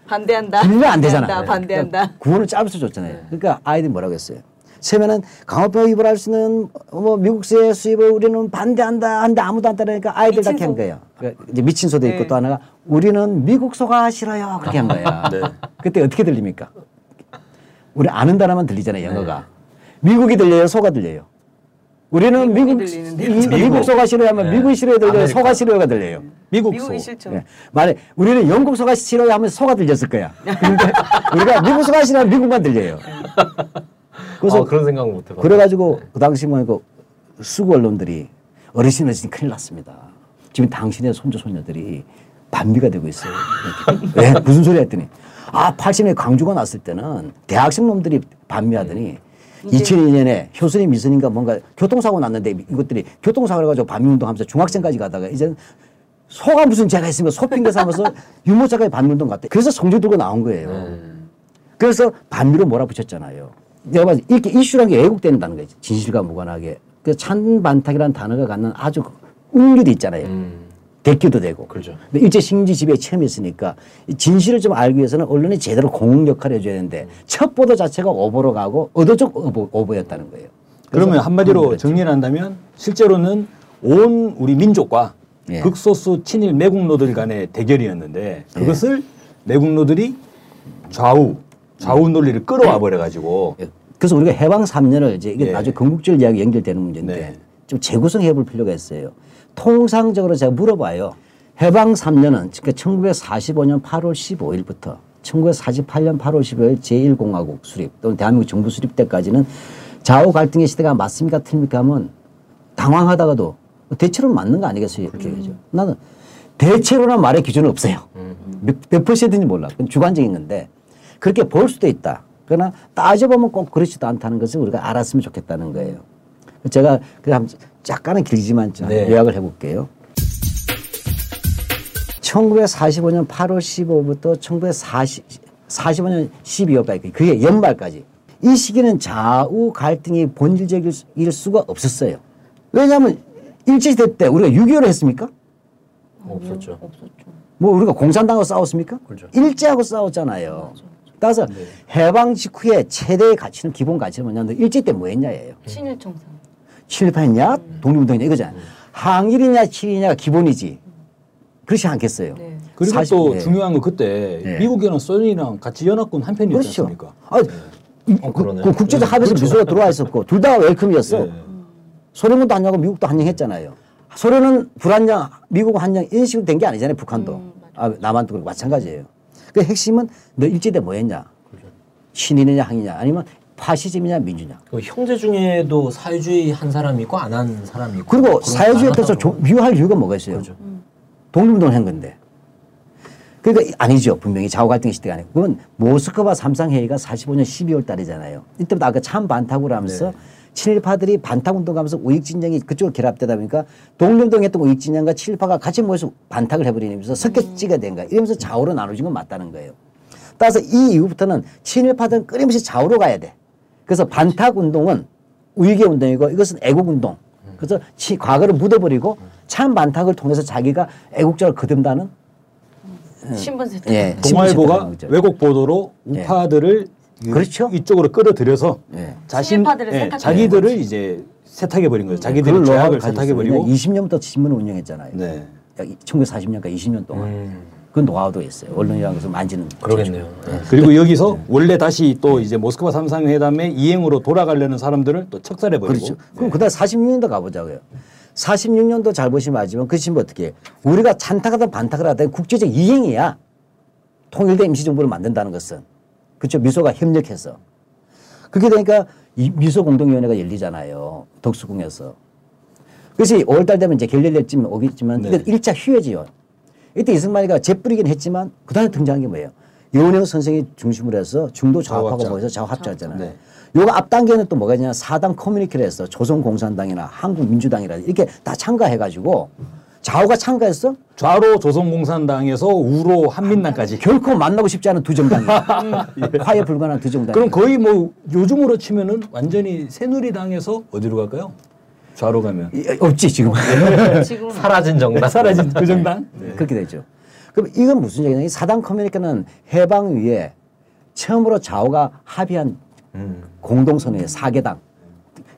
반대한다. 분리는 안 되잖아. 반대한다. 반대한다. 구호를 짧아서 줬잖아요. 네. 그러니까 아이들이 뭐라고 했어요. 처음에는 광우병을 유발할 수 있는 뭐 미국서의 수입을 우리는 반대한다. 한데 아무도 안 따르니까 아이들 다 캔 거예요. 그러니까 이제 미친 소도 있고 네. 또 하나가 우리는 미국서가 싫어요. 그렇게 한 거예요. 네. 그때 어떻게 들립니까? 우리 아는 단어만 들리잖아요, 영어가. 네. 미국이 들려요, 소가 들려요. 우리는 미국, 미국, 미국 소가 싫어요 하면 네. 미국이 싫어요 들려요, 아메리카. 소가 싫어요가 들려요. 미국 미국이 소. 싫죠. 네. 만약에 우리는 영국 소가 싫어요 하면 소가 들렸을 거야. 근데 우리가 미국 소가 싫어하면 미국만 들려요. 그래서 아, 그런 생각을 못 해봤어요. 그래가지고 네. 그 당시 뭐니까 수구 언론들이 어르신 어르신 큰일 났습니다. 지금 당신의 손주 손녀들이 반미가 되고 있어요. 네? 무슨 소리 했더니. 아, 팔십 년에 광주가 났을 때는 대학생 놈들이 반미하더니 이천이 년에 효순이 미선인가 뭔가 교통사고 났는데 이것들이 교통사고를 가지고 반미운동하면서 중학생까지 가다가 이제는 소가 무슨 죄가 있으면 소 핑계 삼아서 유모차까지 반미운동 갔대. 그래서 성질 들고 나온 거예요. 음. 그래서 반미로 몰아붙였잖아요. 내가 봤을 때 이렇게 이슈라는 게 왜곡된다는 거지. 진실과 무관하게. 그 찬반탁이라는 단어가 갖는 아주 웅률이 있잖아요. 음. 대기도 되고. 그렇죠. 근데 일제 식민지 지배에 처음 있으니까 진실을 좀 알기 위해서는 언론이 제대로 공익 역할을 해줘야 되는데 음. 첫 보도 자체가 오보로 가고 의도적 오보, 오보였다는 거예요. 그러면 한마디로 정리를 한다면 실제로는 온 우리 민족과 예. 극소수 친일 매국노들 간의 대결이었는데 그것을 예. 매국노들이 좌우, 좌우 논리를 끌어와 버려가지고 예. 그래서 우리가 해방 삼 년을 이제 이게 예. 나중에 건국절 이야기 연결되는 문제인데 네. 좀 재구성해 볼 필요가 있어요. 통상적으로 제가 물어봐요. 해방 삼 년은 그러니까 천구백사십오 년 팔월 십오일부터 천구백사십팔 년 팔월 십오일 제일 공화국 수립 또는 대한민국 정부 수립 때까지는 좌우 갈등의 시대가 맞습니까 틀립니까 하면 당황하다가도 대체로 맞는 거 아니겠어요? 이렇게 얘기하죠. 나는 대체로란 말의 기준은 없어요. 몇, 몇 퍼센트인지 몰라. 그건 주관적인 건데 그렇게 볼 수도 있다. 그러나 따져보면 꼭 그렇지도 않다는 것을 우리가 알았으면 좋겠다는 거예요. 제가 그냥 약간은 길지만 네. 요약을 해볼게요. 천구백사십오 년 팔월 십오부터 천구백사십오 년 십이월까지 그의 연말까지 이 시기는 좌우 갈등이 본질적일 수가 없었어요. 왜냐하면 일제시대 때 우리가 육이오를 했습니까? 없었죠. 뭐 우리가 공산당하고 싸웠습니까? 그렇죠. 일제하고 싸웠잖아요. 그렇죠. 따라서 네. 해방 직후의 최대의 가치는 기본 가치는 뭐냐면 일제 때 뭐 했냐예요. 친일청산. 친일파했냐 음. 독립운동이냐 이거잖아. 음. 항일이냐 친일이냐가 기본이지. 그렇지 않겠어요. 네. 그리고 사십, 또 네. 중요한 건 그때 네. 미국이랑 소련이랑 같이 연합군 한 편이었지 않습니까? 그렇죠. 네. 아, 어, 그, 그 국제적 합의에서 네. 미소가 들어와 있었고 둘 다 웰컴이었어. 네. 소련군도 한양하고 미국도 한양했잖아요. 소련은 불한양, 미국은 한양 이런 식으로 된 게 아니잖아요. 북한도. 음, 아, 남한도 그렇고 마찬가지예요. 그 핵심은 너 일제대 뭐 했냐? 그렇죠. 친일이냐 항이냐 아니면 파시즘이냐 민주냐. 그 형제 중에도 사회주의 한 사람이 있고 안 한 사람이 있고. 그리고 사회주의에 따라서 비유할 이유가 뭐가 있어요? 그렇죠. 음. 독립운동을 한 건데. 그러니까 아니죠. 분명히 좌우갈등의 시대가 아니고. 그건 모스크바 삼상회의가 사십오년 십이월 달이잖아요. 이때부터 아까 참 반탁을 하면서 네. 친일파들이 반탁운동 가면서 우익진영이 그쪽으로 결합되다 보니까 독립운동 했던 우익진영과 친일파가 같이 모여서 반탁을 해버리면서 섞여지게 된 거야. 이러면서 좌우로 나눠진 건 맞다는 거예요. 따라서 이 이후부터는 친일파들은 끊임없이 좌우로 가야 돼. 그래서 반탁운동은 우익의 운동이고 이것은 애국운동. 그래서 치, 과거를 묻어버리고 참 반탁을 통해서 자기가 애국자를 거듭다는 신분 세탁. 예, 동아일보가 외국 보도로 우파들을 예. 그렇죠. 이쪽으로 끌어들여서 예. 자신, 예, 자기들을 거지. 이제 세탁해버린 거죠. 자기들을 죄악을 세탁해버리고. 이십년부터 신문을 운영했잖아요. 네. 천구백사십년까지 이십년 동안. 음. 그 노하우도 있어요. 언론이라서 만지는. 그러겠네요. 네. 그리고 여기서 네. 원래 다시 또 이제 모스크바 삼상회담의 이행으로 돌아가려는 사람들을 또 척살해버리고. 그렇죠. 그럼 네. 그다음 사십육년도 가보자고요. 사십육년도 잘 보시면 알지만 그 시점은 어떻게 해요? 우리가 찬탁하든 반탁을 하든 국제적 이행이야. 통일된 임시정부를 만든다는 것은. 그렇죠. 미소가 협력해서. 그렇게 되니까 이 미소공동위원회가 열리잖아요. 덕수궁에서. 그래서 오월달 되면 이제 결렬될쯤 오겠지만 네. 이게 일차 휴회지요. 이때 이승만이가 재뿌리긴 했지만 그 다음에 등장한 게 뭐예요? 여운형 선생이 중심으로 해서 중도 좌우하고 모여서 좌우합작했잖아요. 네. 요거 앞단계는 또 뭐가 있냐? 사당 커뮤니케를 해서 조선공산당이나 한국민주당이라 이렇게 다 참가해가지고 좌우가 참가했어? 좌로 조선공산당에서 우로 한민당까지. 결코 만나고 싶지 않은 두 정당이에요. 예. 화해 불가능한 두 정당. 그럼 거의 뭐 요즘으로 치면은 완전히 새누리당에서 어디로 갈까요? 좌로 가면 없지 지금 사라진 정당 사라진 그 정당 네. 그렇게 되죠. 그럼 이건 무슨 얘기냐면 사당 커뮤니케는 해방 위에 처음으로 좌우가 합의한 음. 공동선언의 사개당.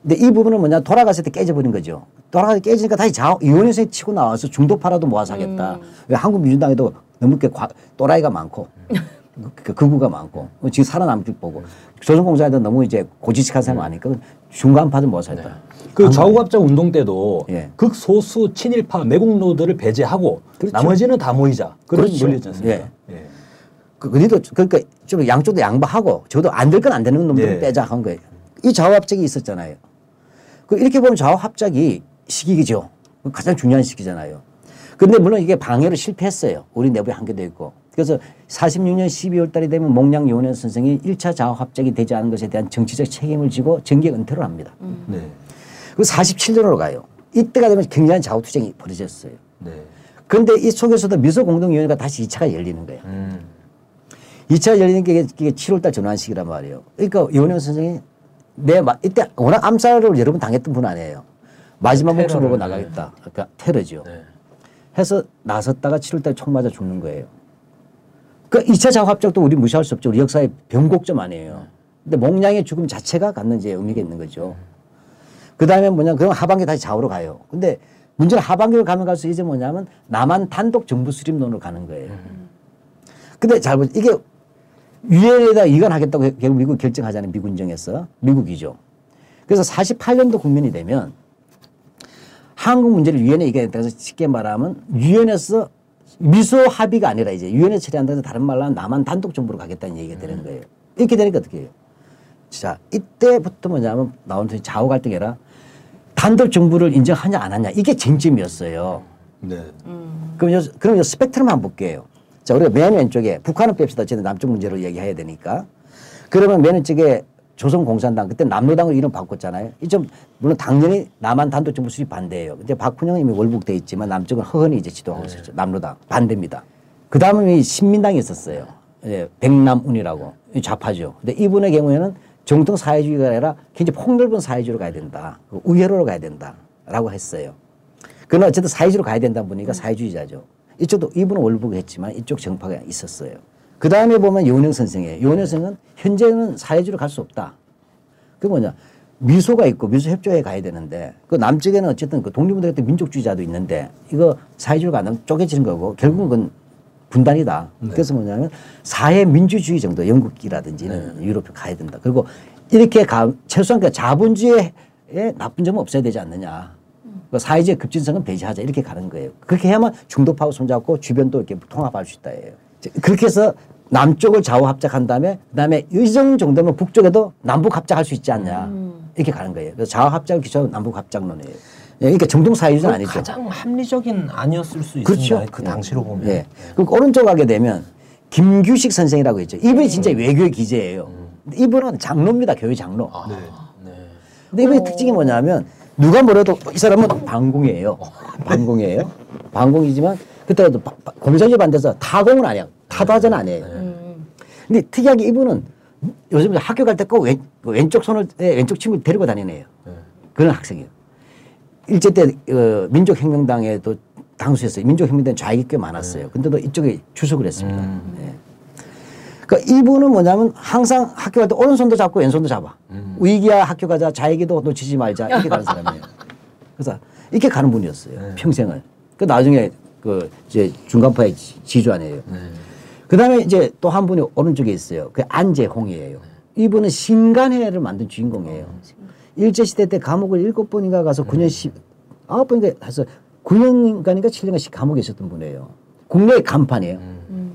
근데 이 부분은 뭐냐 돌아갔을 때 깨져버린 거죠. 돌아가서 깨지니까 다시 좌우 이원에서 치고 나와서 중도파라도 모아서 하겠다. 음. 왜 한국민주당에도 너무 꽤 과, 또라이가 많고 그, 극우가 많고 지금 살아남길 보고 조선공산에도 너무 이제 고지식한 사람 아니까 중간파도 모아서 했다. 네. 그 좌우합작 운동 때도 예. 극소수 친일파 매국노들을 배제하고 그렇죠. 나머지는 다 모이자 그런 그렇죠. 논리였지 않습니까? 예. 예. 그, 그래도 그러니까 좀 양쪽도 양보하고 저도 안 될 건 안 되는 놈들은 예. 빼자 한 거예요. 이 좌우합작이 있었잖아요. 그 이렇게 보면 좌우합작이 시기죠. 가장 중요한 시기잖아요. 근데 물론 이게 방해로 실패했어요. 우리 내부에 한계도 있고. 그래서 사십육년 십이월 달이 되면 몽양 여운형 선생이 일차 좌우합작이 되지 않은 것에 대한 정치적 책임을 지고 정계 은퇴를 합니다. 음. 네. 그리고 사십칠년으로 가요. 이때가 되면 굉장히 좌우투쟁이 벌어졌어요. 네. 그런데 이 속에서도 미소공동위원회가 다시 이차가 열리는 거예요. 음. 이차가 열리는 게 이게 칠월달 전환식이란 말이에요. 그러니까 여운형 선생이 내 마, 이때 워낙 암살을 여러 번 당했던 분 아니에요. 마지막 목숨 걸고 나가겠다. 네. 그러니까 테러죠. 네. 해서 나섰다가 칠월달 총 맞아 죽는 거예요. 그 이차 좌우합작도 우리 무시할 수 없죠. 우리 역사의 변곡점 아니에요. 근데 몽양의 죽음 자체가 갖는 이제 의미가 있는 거죠. 그 다음에 뭐냐, 그럼 하반기 다시 좌우로 가요. 근데 문제는 하반기로 가면 갈수록 이제 뭐냐면 남한 단독 정부 수립론으로 가는 거예요. 근데 잘 보세요. 이게 유엔에다 이관하겠다고 결국 미국 결정하잖아요. 미군정에서. 미국이죠. 그래서 사십팔년도 국민이 되면 한국 문제를 유엔에 이관했다고 해서 쉽게 말하면 유엔에서 미소 합의가 아니라 이제 유엔에 처리한다 해서 다른 말로 하면 남한 단독 정부로 가겠다는 얘기가 되는 거예요. 이렇게 되니까 어떻게 해요? 자, 이때부터 뭐냐면 나오는 좌우 갈등이라 단독 정부를 인정하냐 안 하냐 이게 쟁점이었어요. 네. 음. 그럼 요, 그럼 요 스펙트럼 한번 볼게요. 자, 우리가 맨 왼쪽에 북한은 뺍시다. 저는 남쪽 문제로 얘기해야 되니까. 그러면 맨 왼쪽에 조선공산당 그때 남로당으로 이름 바꿨잖아요. 이 좀 물론 당연히 남한 단독 정부 수립 반대예요. 근데 박훈영은 이미 월북돼 있지만 남쪽은 허헌이 이제 지도하고 네. 있었죠. 남로당 반대입니다. 그 다음에 신민당이 있었어요. 예, 백남운이라고 좌파죠. 근데 이분의 경우에는 정통 사회주의가 아니라 굉장히 폭넓은 사회주의로 가야 된다. 우회로로 가야 된다라고 했어요. 그러나 어쨌든 사회주의로 가야 된다 보니까 사회주의자죠. 이쪽도 이분은 월북했지만 이쪽 정파가 있었어요. 그 다음에 보면 여운형 선생이에요. 여운형 선생은 현재는 사회주의로 갈 수 없다. 그 뭐냐. 미소가 있고 미소협조에 가야 되는데 그 남쪽에는 어쨌든 그 독립운동 때 민족주의자도 있는데 이거 사회주의로 가면 쪼개지는 거고 결국은 그건 분단이다. 네. 그래서 뭐냐면 사회민주주의 정도 영국이라든지 네. 유럽에 가야 된다. 그리고 이렇게 가, 최소한 그 자본주의에 나쁜 점은 없어야 되지 않느냐. 그 사회주의 급진성은 배제하자. 이렇게 가는 거예요. 그렇게 해야만 중도파하고 손잡고 주변도 이렇게 통합할 수 있다. 예요. 그렇게 해서 남쪽을 좌우합작한 다음에 그다음에 이 정도면 북쪽에도 남북합작할 수 있지 않냐 이렇게 가는 거예요. 그래서 좌우합작을 기초로 남북합작론이에요. 그러니까 정통사회주의는 아니죠. 가장 합리적인 아니었을 수 그렇죠? 있습니다. 그 당시로 보면. 예. 그리고 오른쪽 하게 되면 김규식 선생이라고 했죠. 이분이 음. 진짜 외교의 기재예요. 음. 이분은 장로입니다. 교회 장로. 아, 네. 네. 근데 이분의 어... 특징이 뭐냐면 누가 뭐래도 이 사람은 반공이에요. 어. 반공이에요. 반공이지만 그때라도 공산주의 반대해서 타공은 아니야. 타도하자는 아니에요. 네. 음. 근데 특이하게 이분은 요즘 학교 갈 때 꼭 왼쪽 손을 왼쪽 친구 데리고 다니네요. 네. 그런 학생이에요. 일제 때 어, 민족혁명당에도 당수였어요. 민족혁명당 좌익이 꽤 많았어요. 네. 근데도 이쪽에 주석을 했습니다. 음. 네. 그러니까 이분은 뭐냐면 항상 학교 갈 때 오른손도 잡고 왼손도 잡아. 음. 우익이야 학교 가자, 좌익이도 놓치지 말자 이렇게 가는 사람이에요. 그래서 이렇게 가는 분이었어요. 네. 평생을. 그 나중에 그 이제 중간파의 지주안이에요. 네. 그 다음에 이제 또 한 분이 오른쪽에 있어요. 그 안재홍이에요. 이분은 신간회를 만든 주인공이에요. 일제시대 때 감옥을 일곱 번인가 가서 네. 구 년 아홉 번인가 가서 구 년간인가 칠 년간씩 감옥에 있었던 분이에요. 국내의 간판이에요. 음.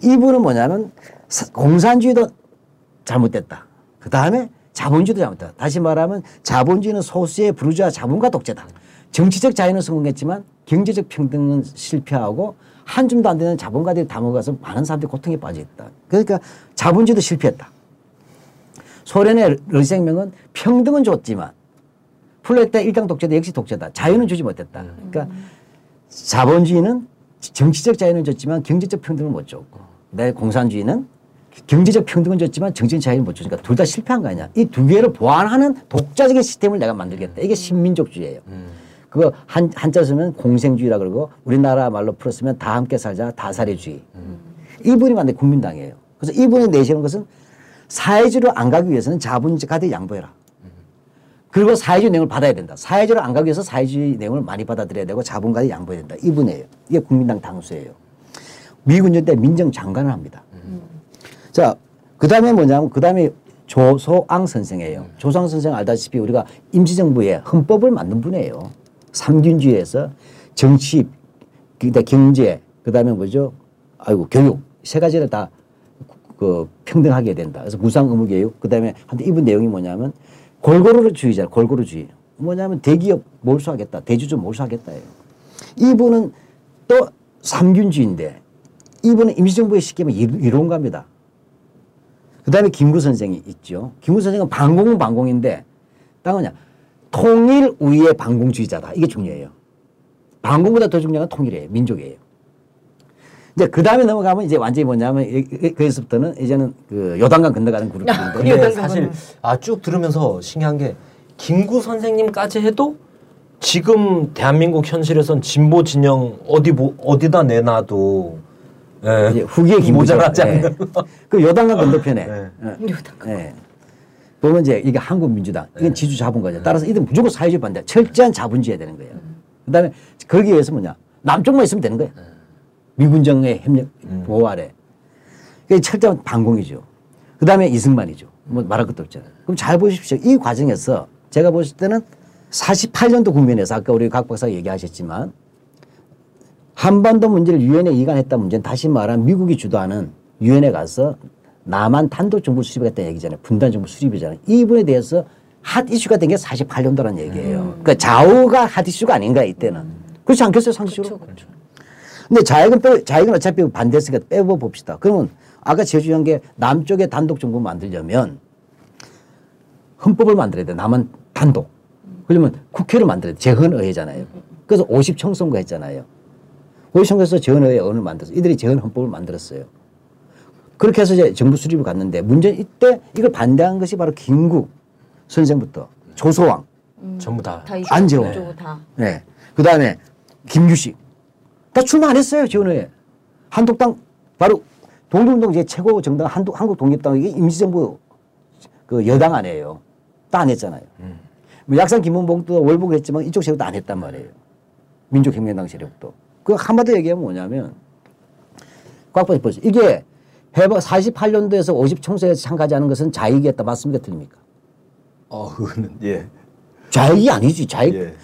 이분은 뭐냐면 공산주의도 잘못됐다. 그 다음에 자본주의도 잘못됐다. 다시 말하면 자본주의는 소수의 부르주아 자본가 독재다. 정치적 자유는 성공했지만 경제적 평등은 실패하고 한 줌도 안 되는 자본가들이 담아가서 많은 사람들이 고통에 빠져있다. 그러니까 자본주의도 실패했다. 소련의 러시아혁명은 평등은 줬지만 플랫 일당 독재도 역시 독재다. 자유는 주지 못했다. 그러니까 자본주의는 정치적 자유는 줬지만 경제적 평등은 못 줬고 내 공산주의는 경제적 평등은 줬지만 정치적 자유는 못 줬으니까 둘 다 실패한 거 아니야. 이 두 개를 보완하는 독자적인 시스템을 내가 만들겠다. 이게 신민족주의예요. 그거 한, 한자 쓰면 공생주의라 그러고 우리나라 말로 풀었으면 다 함께 살자 다살이주의. 음. 이분이 만든 국민당이에요. 그래서 이분이 내세운 것은 사회주의로 안 가기 위해서는 자본가들이 양보해라. 음. 그리고 사회주의 내용을 받아야 된다. 사회주의로 안 가기 위해서 사회주의 내용을 많이 받아들여야 되고 자본가들이 양보해야 된다. 이분이에요. 이게 국민당 당수예요. 미군전 때 민정장관을 합니다. 음. 자, 그 다음에 뭐냐면 그 다음에 조소앙 선생이에요. 음. 조소앙 선생 알다시피 우리가 임시정부에 헌법을 만든 분이에요. 삼균주의에서 정치, 경제, 그 다음에 뭐죠? 아이고, 교육. 세 가지를 다 그 평등하게 해야 된다. 그래서 무상의무 교육. 그 다음에 이분 내용이 뭐냐면 골고루주의잖아요. 골고루주의. 뭐냐면 대기업 몰수하겠다. 대주주 몰수하겠다예요. 이분은 또 삼균주의인데 이분은 임시정부에 시키면 이론가입니다. 그 다음에 김구 선생이 있죠. 김구 선생은 반공은 반공인데 딱 그냥 통일 우위의 반공주의자다. 이게 중요해요. 반공보다 더 중요한 건 통일이에요. 민족이에요. 이제 그 다음에 넘어가면 이제 완전히 뭐냐면 거기서부터는 이제는 그 요단강 건너가는 그룹인데. 근데 사실 아, 쭉 들으면서 신기한 게 김구 선생님까지 해도 지금 대한민국 현실에선 진보 진영 어디 뭐 어디다 내놔도 예, 이제 후기에 김구 모자라지 않나. 예. 그 요단강 건너편에. 아, 예. 요단강. 예. 보면 이제 이게 한국민주당, 이건 네. 지주 자본가죠. 따라서 이들 무조건 사회주의 반대, 철저한 자본주의해야 되는 거예요. 음. 그 다음에 거기에 의해서 뭐냐, 남쪽만 있으면 되는 거예요. 음. 미군정의 협력 음. 보호 아래. 그게 철저한 반공이죠. 그 다음에 이승만이죠. 뭐 말할 것도 없잖아요. 그럼 잘 보십시오. 이 과정에서 제가 보실 때는 사십팔 년도 국면에서 아까 우리 각 박사가 얘기하셨지만 한반도 문제를 유엔에 이관했다 문제는 다시 말하면 미국이 주도하는 유엔에 가서 남한 탄도정부 수립하겠다는 얘기잖아요. 분단정부 수립이잖아요. 이 부분에 대해서 핫 이슈가 된 게 사십팔 년도라는 얘기예요. 음. 그러니까 좌우가 핫 이슈가 아닌가 이때는. 음. 그렇지 않겠어요 상식적으로. 그렇죠, 그렇죠. 근데 좌익은, 빼, 좌익은 어차피 반대했으니까 빼고 봅시다. 그러면 아까 제주한 게 남쪽에 단독정부 만들려면 헌법을 만들어야 돼요. 남한 단독. 그러면 국회를 만들어야 돼요. 제헌의회잖아요. 그래서 오십청선거 했잖아요. 오십청선거에서 제헌의회 언을 만들었어요. 이들이 제헌헌법을 만들었어요. 그렇게 해서 이제 정부 수립을 갔는데 문제는 이때 이걸 반대한 것이 바로 김구 선생부터 조소왕 음, 전부 다 안재홍 네. 네. 그 다음에 김규식 다 출마 안 했어요. 지원에 한독당 바로 독립운동 제 최고 정당 한독, 한국 독립당 이게 임시정부 그 여당 안에요. 다 안 했잖아요. 음. 뭐 약산 김문복도 월북을 했지만 이쪽 세력도 안 했단 말이에요. 민족혁명당 세력도. 그 한마디로 얘기하면 뭐냐면 꽉 빠져 보세요. 이게 해방 사십팔 년도에서 오십청선에서 참가하는 것은 좌익이었다. 맞습니까? 틀립니까? 어, 그거는 예. 좌익이 아니지. 좌익. 예.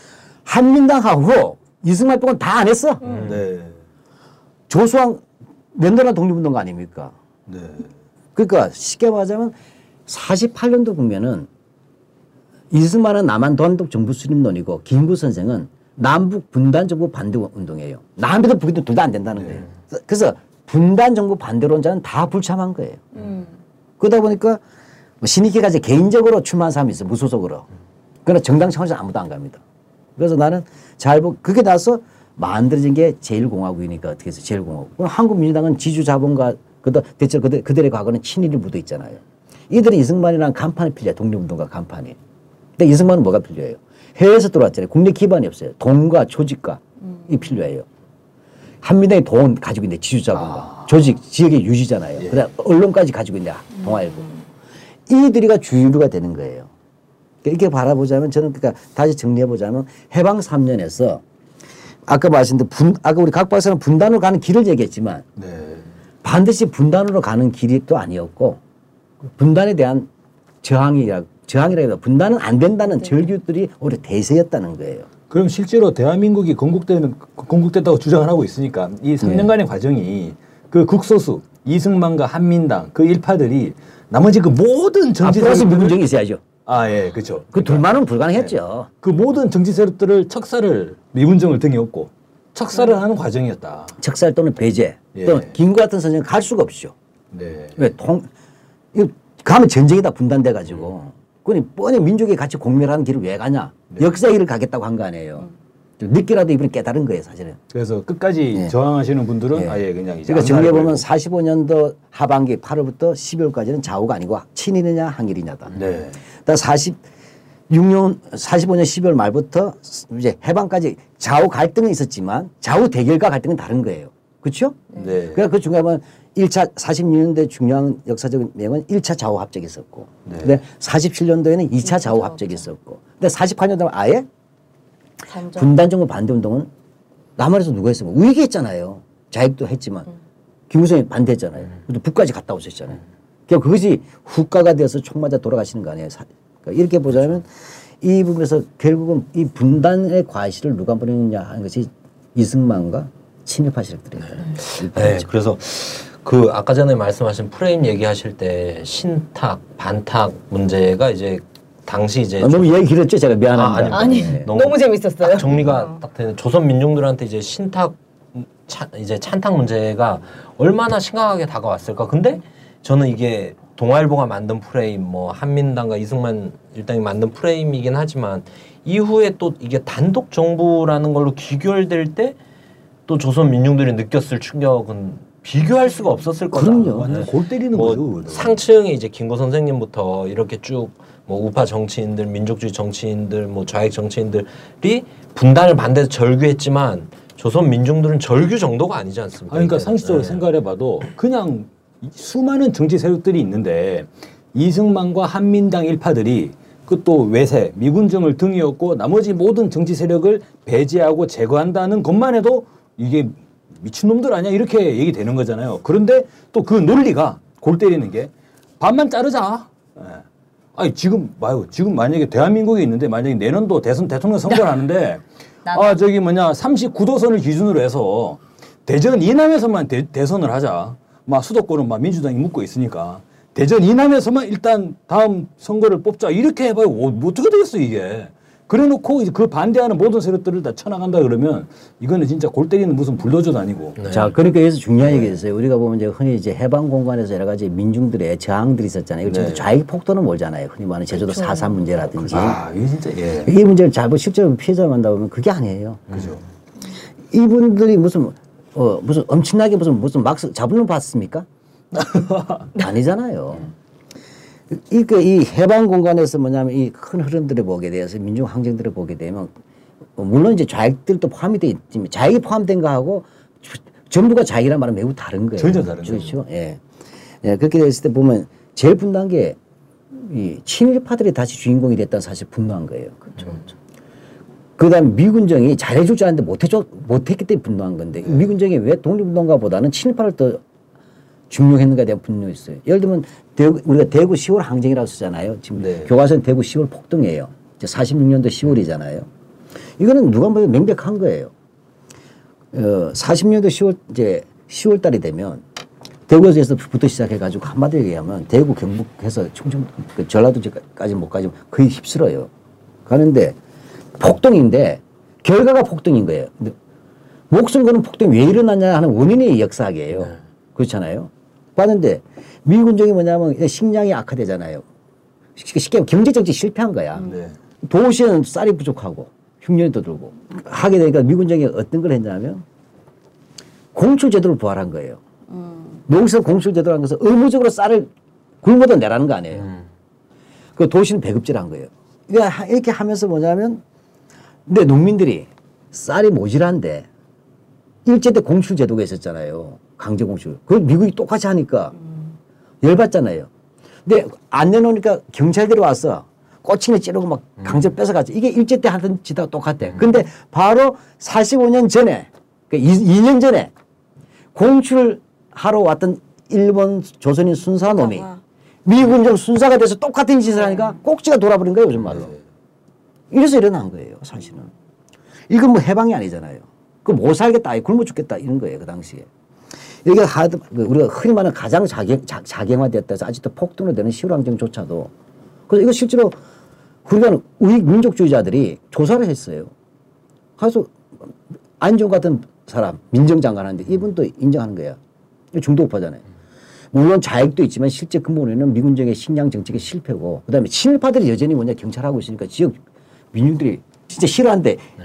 한민당하고 이승만 빼고는 다 안 했어. 음. 네. 조소왕 맨날 독립운동가 아닙니까? 네. 그러니까 쉽게 말하자면 사십팔 년도 국면은 이승만은 남한 단독 정부 수립론이고 김구 선생은 남북 분단 정부 반대 운동이에요. 남에도 북에도 둘 다 안 된다는 거예요. 네. 그래서 분단 정부 반대론자는 다 불참한 거예요. 음. 그러다 보니까 뭐 신익기가 이제 개인적으로 출마한 사람이 있어요. 무소속으로. 그러나 정당 차원에서 아무도 안 갑니다. 그래서 나는 잘 보고 그게 나서 만들어진 게 제일공화국이니까 어떻게 해서 제일공화국. 그럼 한국민주당은 지주자본가 그다 대체로 그들, 그들의 과거는 친일이 묻어 있잖아요. 이들은 이승만이랑 간판이 필요해요. 독립운동가 간판이. 근데 이승만은 뭐가 필요해요? 해외에서 들어왔잖아요. 국내 기반이 없어요. 돈과 조직과 음. 이 필요해요. 한민당이 돈 가지고 있는데 지주자본가. 아. 조직, 지역의 유지잖아요. 예. 그다음 언론까지 가지고 있는데 동아일보. 음. 이들이가 주류가 되는 거예요. 이렇게 바라보자면 저는 그러니까 다시 정리해보자면 해방 삼 년에서 아까 말씀드린 분, 아까 우리 각 박사는 분단으로 가는 길을 얘기했지만 네. 반드시 분단으로 가는 길이 또 아니었고 분단에 대한 저항이라, 저항이라기보다 분단은 안 된다는 네. 절규들이 오히려 대세였다는 거예요. 그럼 실제로 대한민국이 건국되는, 건국됐다고 주장을 하고 있으니까 이 삼 년간의 네. 과정이 그 극소수 이승만과 한민당 그 일파들이 나머지 그 모든 정치 플러스 민중이 있어야죠. 아, 예, 그렇죠. 그 그러니까, 둘만은 불가능했죠. 예. 그 모든 정치 세력들을 척살을 미군정을 등에 업고 척살을 하는 과정이었다. 척살 또는 배제 예. 또는 김구 같은 선생은 갈 수가 없죠. 네. 왜 통 이거 가면 전쟁이다 분단돼 가지고 음. 그니 뻔히 민족이 같이 공멸하는 길을 왜 가냐? 네. 역사의 길을 가겠다고 한 거 아니에요. 음. 늦게라도 이분이 깨달은 거예요, 사실은. 그래서 끝까지 예. 저항하시는 분들은 예. 아예 그냥 이제 그러니까 정리해 보면 사십오 년도 하반기 팔월부터 십이월까지는 좌우가 아니고 친일이냐 항일이냐다. 네. 사십육 년, 사십오 년 십이월 말부터 이제 해방까지 좌우 갈등은 있었지만 좌우 대결과 갈등은 다른 거예요. 그렇죠? 네. 그러니까 그 중간에 보면 일 차 사십육 년대 중요한 역사적인 내용은 일 차 좌우합작이 있었고, 네. 근데 사십칠 년도에는 이 차 좌우합작이 있었고, 근데 사십팔 년도는 아예 단정. 분단정부 반대운동은 남한에서 누가 했으면 우익이 했잖아요. 자익도 했지만 음. 김무성이 반대했잖아요. 그리고 북까지 갔다 오셨잖아요. 결국 그것이 후과가 되어서 총 맞아 돌아가시는 거 아니에요. 그러니까 이렇게 보자면 이 부분에서 결국은 이 분단의 과실을 누가 버리느냐 하는 것이 이승만과 친일파 세력들입니다. 네. 네, 그래서 그 아까 전에 말씀하신 프레임 얘기하실 때 신탁, 반탁 문제가 이제 당시 이제 아, 너무 얘기 길었죠? 제가 미안합니다. 아, 아니, 아니 너무, 너무 재밌었어요. 딱 정리가 어. 딱 되는 조선 민중들한테 이제 신탁, 차, 이제 찬탁 문제가 얼마나 심각하게 다가왔을까. 근데 저는 이게 동아일보가 만든 프레임, 뭐 한민당과 이승만 일당이 만든 프레임이긴 하지만 이후에 또 이게 단독 정부라는 걸로 귀결될 때 또 조선 민중들이 느꼈을 충격은 비교할 수가 없었을 거다. 그럼요. 완전 골 때리는 뭐 거죠. 상층에 이제 김구 선생님부터 이렇게 쭉 뭐 우파 정치인들, 민족주의 정치인들, 뭐 좌익 정치인들이 분단을 반대해서 절규했지만 조선 민중들은 절규 정도가 아니지 않습니까? 아니, 그러니까 상식적으로 네. 생각해봐도 그냥. 수많은 정치 세력들이 있는데 이승만과 한민당 일파들이 그 또 외세, 미군정을 등에 업고 나머지 모든 정치 세력을 배제하고 제거한다는 것만 해도 이게 미친놈들 아니야? 이렇게 얘기되는 거잖아요. 그런데 또 그 논리가 골 때리는 게 반만 자르자. 네. 아니 지금 봐요. 지금 만약에 대한민국에 있는데 만약에 내년도 대선 대통령 선거를 하는데 아 저기 뭐냐 삼십구 도선을 기준으로 해서 대전 이남에서만 대, 대선을 하자. 막 수도권은 막 민주당이 묶고 있으니까 대전 이남에서만 일단 다음 선거를 뽑자 이렇게 해봐요. 어떻게 되겠어 이게. 그래놓고 이제 그 반대하는 모든 세력들을 다 쳐나간다 그러면 이거는 진짜 골 때리는 무슨 불도저도 아니고. 네. 자 그러니까 여기서 중요한 네. 얘기 있어요. 우리가 보면 이제 흔히 이제 해방 공간에서 여러 가지 민중들의 저항들이 있었잖아요. 네. 저도 좌익 폭도는 뭘잖아요. 흔히 말하는 제주도 사 삼 문제라든지. 아 이게 진짜 예. 이 문제를 잘 보고 실제로 피해자를 만나보면 그게 아니에요. 그죠. 이분들이 무슨 어 무슨 엄청나게 무슨 무슨 막스 잡으면 봤습니까? 아니잖아요. 이 그 이 해방 공간에서 뭐냐면 이 큰 흐름들을 보게 돼서 민중 항쟁들을 보게 되면 물론 이제 좌익들도 포함이 돼 있지만 좌익이 포함된 거하고 전부가 좌익이란 말은 매우 다른 거예요. 전혀 다른 거죠. 그렇죠. 예. 예 그렇게 됐을 때 보면 제일 분노한 게 이 친일파들이 다시 주인공이 됐다는 사실 분노한 거예요. 그렇죠. 그렇죠. 그다음 미군정이 잘해줄 줄 알았는데 못해줘, 못했기 때문에 분노한 건데 네. 미군정이 왜 독립운동가보다는 친일파를 더 중요했는가에 대한 분노였어요. 예를 들면 대구, 우리가 대구 시월 항쟁이라고 쓰잖아요. 지금 네. 교과서는 대구 시월 폭동이에요. 이제 사십육 년도 시월이잖아요. 이거는 누가 봐도 명백한 거예요. 어, 사십 년도 시월 이제 시월 달이 되면 대구에서부터 시작해가지고 한마디로 얘기하면 대구 경북해서 충청 전라도까지 못 가지면 거의 휩쓸어요. 가는데 폭동인데 결과가 폭동인 거예요. 근데 목숨 거는 폭동이 왜 일어났냐 하는 원인이 역사학이에요. 네. 그렇잖아요. 봤는데 미군정이 뭐냐면 식량이 악화되잖아요. 쉽게 말하면 경제정책 실패한 거야. 네. 도시에는 쌀이 부족하고 흉년이 더 들고 하게 되니까 미군정이 어떤 걸 했냐면 공출제도를 부활한 거예요. 음. 농수업 공출제도를 한 것은 의무적으로 쌀을 굶어도 내라는 거 아니에요. 음. 그 도시는 배급제를 한 거예요. 그러니까 이렇게 하면서 뭐냐면 근데 농민들이 쌀이 모자란데 일제 때 공출제도가 있었잖아요. 강제 공출. 그걸 미국이 똑같이 하니까 음. 열받잖아요. 근데 안 내놓으니까 경찰들이 와서 꼬칭에 찌르고 막 강제 음. 뺏어갔죠. 이게 일제 때 하던 짓하고 똑같아. 음. 근데 바로 사십오 년 전에, 그러니까 이 년 전에 공출하러 왔던 일본 조선인 순사 놈이 아, 미군 좀 순사가 돼서 똑같은 짓을 하니까 꼭지가 돌아버린 거예요, 요즘 말로. 이래서 일어난 거예요, 사실은. 이건 뭐 해방이 아니잖아요. 그 못 살겠다, 굶어 죽겠다 이런 거예요, 그 당시에. 이게 하드, 우리가 흔히 말하는 가장 자경, 자, 자경화됐다 해서 아직도 폭등으로 되는 시우항쟁조차도. 그래서 이거 실제로 우리가 우익 민족주의자들이 조사를 했어요. 그래서 안종 같은 사람, 민정장관한데 이분도 인정하는 거야. 중도우파잖아요. 물론 자익도 있지만 실제 근본에는 미군정의 식량 정책의 실패고, 그 다음에 친일파들이 여전히 뭐냐 경찰하고 있으니까 지역 민중들이 진짜 싫어한데 네.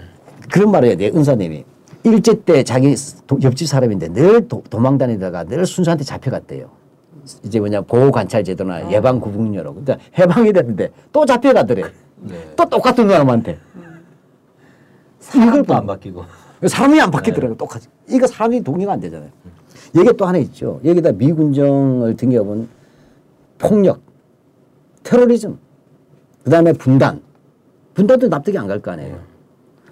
그런 말을 해야 돼, 은사님이. 일제 때 자기 도, 옆집 사람인데 늘 도, 도망다니다가 늘 순수한테 잡혀갔대요. 이제 뭐냐 보호관찰제도나 아. 예방구국료로. 그러니까 해방이 됐는데 또 잡혀가더래. 네. 또 똑같은 사람한테. 음. 사람도 안 바뀌고. 사람이 안 바뀌더라고. 네. 똑같이. 이거 사람이 동의가 안 되잖아요. 음. 여기 또 하나 있죠. 여기다 미군정을 등겨본 폭력, 테러리즘, 그 다음에 분단. 분단도 납득이 안 갈 거 아니에요.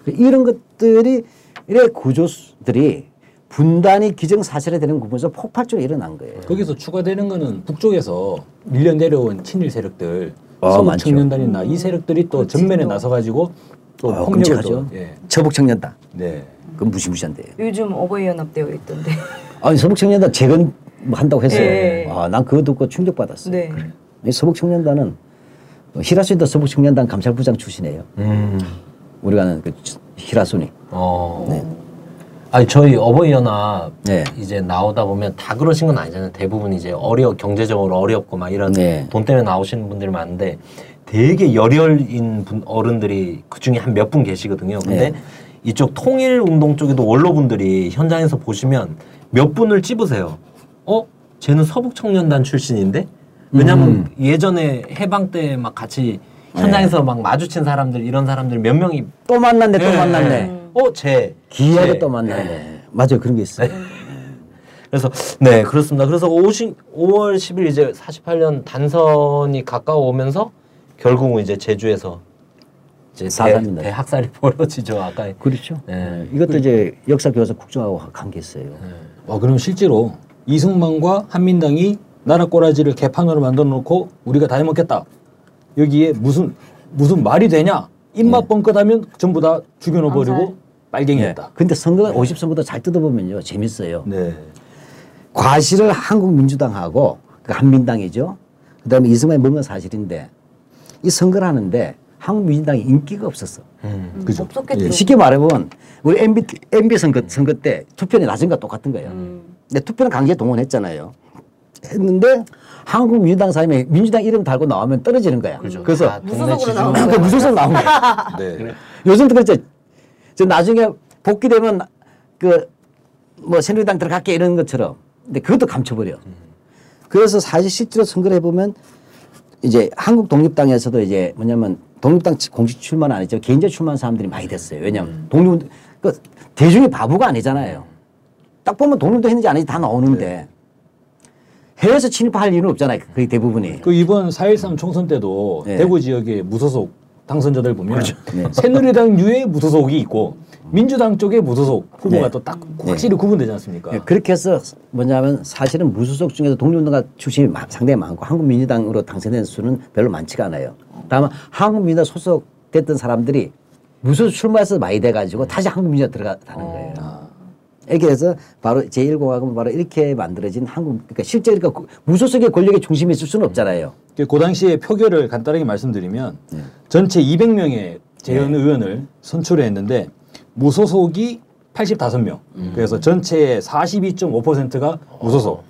음. 이런 것들이 이래 구조들이 분단이 기정사실화 되는 부분에서 폭발적으로 일어난 거예요. 거기서 추가되는 거는 북쪽에서 밀려 내려온 친일 세력들, 아, 서북청년단이나 음. 이 세력들이 또 그치, 전면에 또. 나서가지고 또 아, 폭력을 또. 예. 서북청년단. 네. 그건 무시무시한데요. 요즘 어버이연합 되어 있던데. 아니 서북청년단 재건 한다고 했어요. 예. 아, 난 그거 듣고 충격받았어요. 네. 그래. 이 서북청년단은 히라순이도 서북청년단 감찰부장 출신이에요. 음. 우리가 아는 그 히라순이. 어. 네. 아니 저희 어버이연합 네. 이제 나오다 보면 다 그러신 건 아니잖아요. 대부분 이제 어려 경제적으로 어렵고 막 이런 네. 돈 때문에 나오시는 분들이 많은데 되게 열혈인 분 어른들이 그 중에 한 몇 분 계시거든요. 근데 네. 이쪽 통일 운동 쪽에도 원로분들이 현장에서 보시면 몇 분을 찝으세요. 어? 쟤는 서북 청년단 출신인데? 왜냐면 음. 예전에 해방 때 막 같이 현장에서 네. 막 마주친 사람들 이런 사람들 몇 명이 또 만났네 또 네. 만났네. 어, 쟤 기회를 또 만났네. 네. 맞아요, 그런 게 있어요. 네. 그래서 네 그렇습니다. 그래서 오월 십일 이제 사십팔 년 단선이 가까워오면서 결국은 이제 제주에서 이제 대, 대학살이 벌어지죠. 아까 그렇죠. 네. 이것도 그리고, 이제 역사 교사 국정하고 관계했어요. 네. 어, 그럼 실제로 이승만과 한민당이 나라 꼬라지를 개판으로 만들어 놓고 우리가 다 해먹겠다. 여기에 무슨 무슨 말이 되냐? 입맛 뻥끗하면 네. 전부 다 죽여놓아버리고 빨갱이였다. 네. 근데 선거 네. 오십 선거도 잘 뜯어보면요 재밌어요. 네. 과실을 한국민주당하고 그러니까 한민당이죠. 그다음에 이승만이 먹은 사실인데 이 선거를 하는데 한국민주당이 인기가 없었어. 음, 그죠. 없었겠죠. 쉽게 말하면 우리 엠비 엠비 선거 선거 때 투표율이 낮은 거 똑같은 거예요. 음. 근데 투표는 강제 동원했잖아요. 했는데 한국민주당 사람이 민주당 이름 달고 나오면 떨어지는 거야. 그죠. 그래서 아, 무소속으로 나온 거야. 무소속 나온 거야. 네. 요즘도 그렇죠. 저 나중에 복귀되면 그 뭐 새누리당 들어갈게 이런 것처럼. 근데 그것도 감춰버려. 음. 그래서 사실 실제로 선거를 해보면 이제 한국독립당에서도 이제 뭐냐면 독립당 공식 출마는 아니죠. 개인제 출마한 사람들이 많이 됐어요. 왜냐하면 음. 독립운동, 그러니까 대중이 바보가 아니잖아요. 딱 보면 독립운동 했는지 안 했는지 다 나오는데. 네. 해외에서 친일파할 이유는 없잖아요. 거의 대부분이. 그 이번 사 일삼 총선 때도 네. 대구 지역의 무소속 당선자들 보면 그렇죠. 네. 새누리당 유의 무소속이 있고 민주당 쪽의 무소속 후보가 네. 또 딱 확실히 네. 구분되지 않습니까? 네. 그렇게 해서 뭐냐면 사실은 무소속 중에서 독립운동가 출신이 상당히 많고 한국민주당으로 당선된 수는 별로 많지가 않아요. 다만 한국민주당 소속됐던 사람들이 무소속 출마해서 많이 돼가지고 다시 한국민주당 들어가는 거예요. 아. 이렇게 해서 바로 제일 공화국은 바로 이렇게 만들어진 한국, 그러니까 실제 그러니까 무소속의 권력의 중심에 있을 수는 없잖아요. 그 당시에 표결을 간단하게 말씀드리면 네. 전체 이백 명의 제헌 네. 의원을 선출했는데 무소속이 팔십오 명. 음. 그래서 전체의 사십이 점 오 퍼센트가 무소속. 어.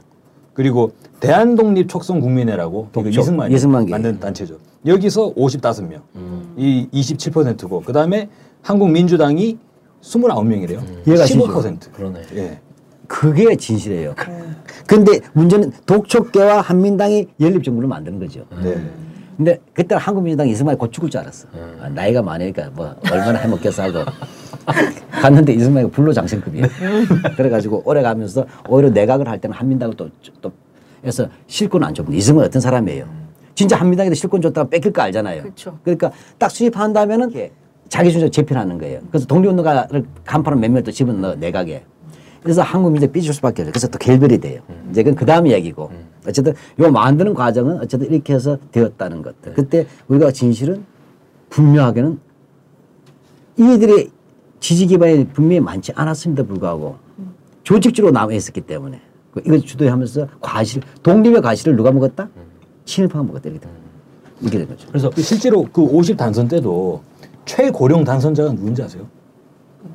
그리고 대한독립촉성국민회라고 이승만 이승만이 만든 단체죠. 여기서 오십오 명. 음. 이 이십칠 퍼센트고 그다음에 한국민주당이 이십구 명이래요. 음. 얘가 십오 퍼센트. 그러네. 예. 그게 진실이에요. 음. 근데 문제는 독촉계와 한민당이 연립정부를 만드는 거죠. 음. 네. 근데 그때 한국민주당 이승만이 곧 죽을 줄 알았어. 음. 아, 나이가 많으니까 뭐 얼마나 해먹겠어 하고 갔는데 이승만이 불로장생급이에요. 그래가지고 오래 가면서 오히려 내각을 할 때는 한민당을 또, 또 해서 실권 안 줬는데 이승만이 어떤 사람이에요. 진짜 한민당에도 실권 줬다가 뺏길 거 알잖아요. 그쵸. 그러니까 딱 수입한다면은 자기 순서 재편하는 거예요. 그래서 독립운동가를 간판으로 몇몇 또 집어넣어 내각에. 그래서 한국민주당이 삐질 수밖에 없어요. 그래서 또 결별이 돼요. 음. 이제 그건 그 다음 이야기고. 음. 어쨌든 이거 만드는 과정은 어쨌든 이렇게 해서 되었다는 것들. 음. 그때 우리가 진실은 분명하게는 이들의 지지 기반이 분명히 많지 않았음에도 불구하고 음. 조직적으로 남아 있었기 때문에 이걸 주도하면서 과실, 독립의 과실을 누가 먹었다? 음. 친일파가 먹었다. 이렇게 된 거죠. 그래서 실제로 그 오십 단선 때도 최고령 단선자가 누군지 아세요?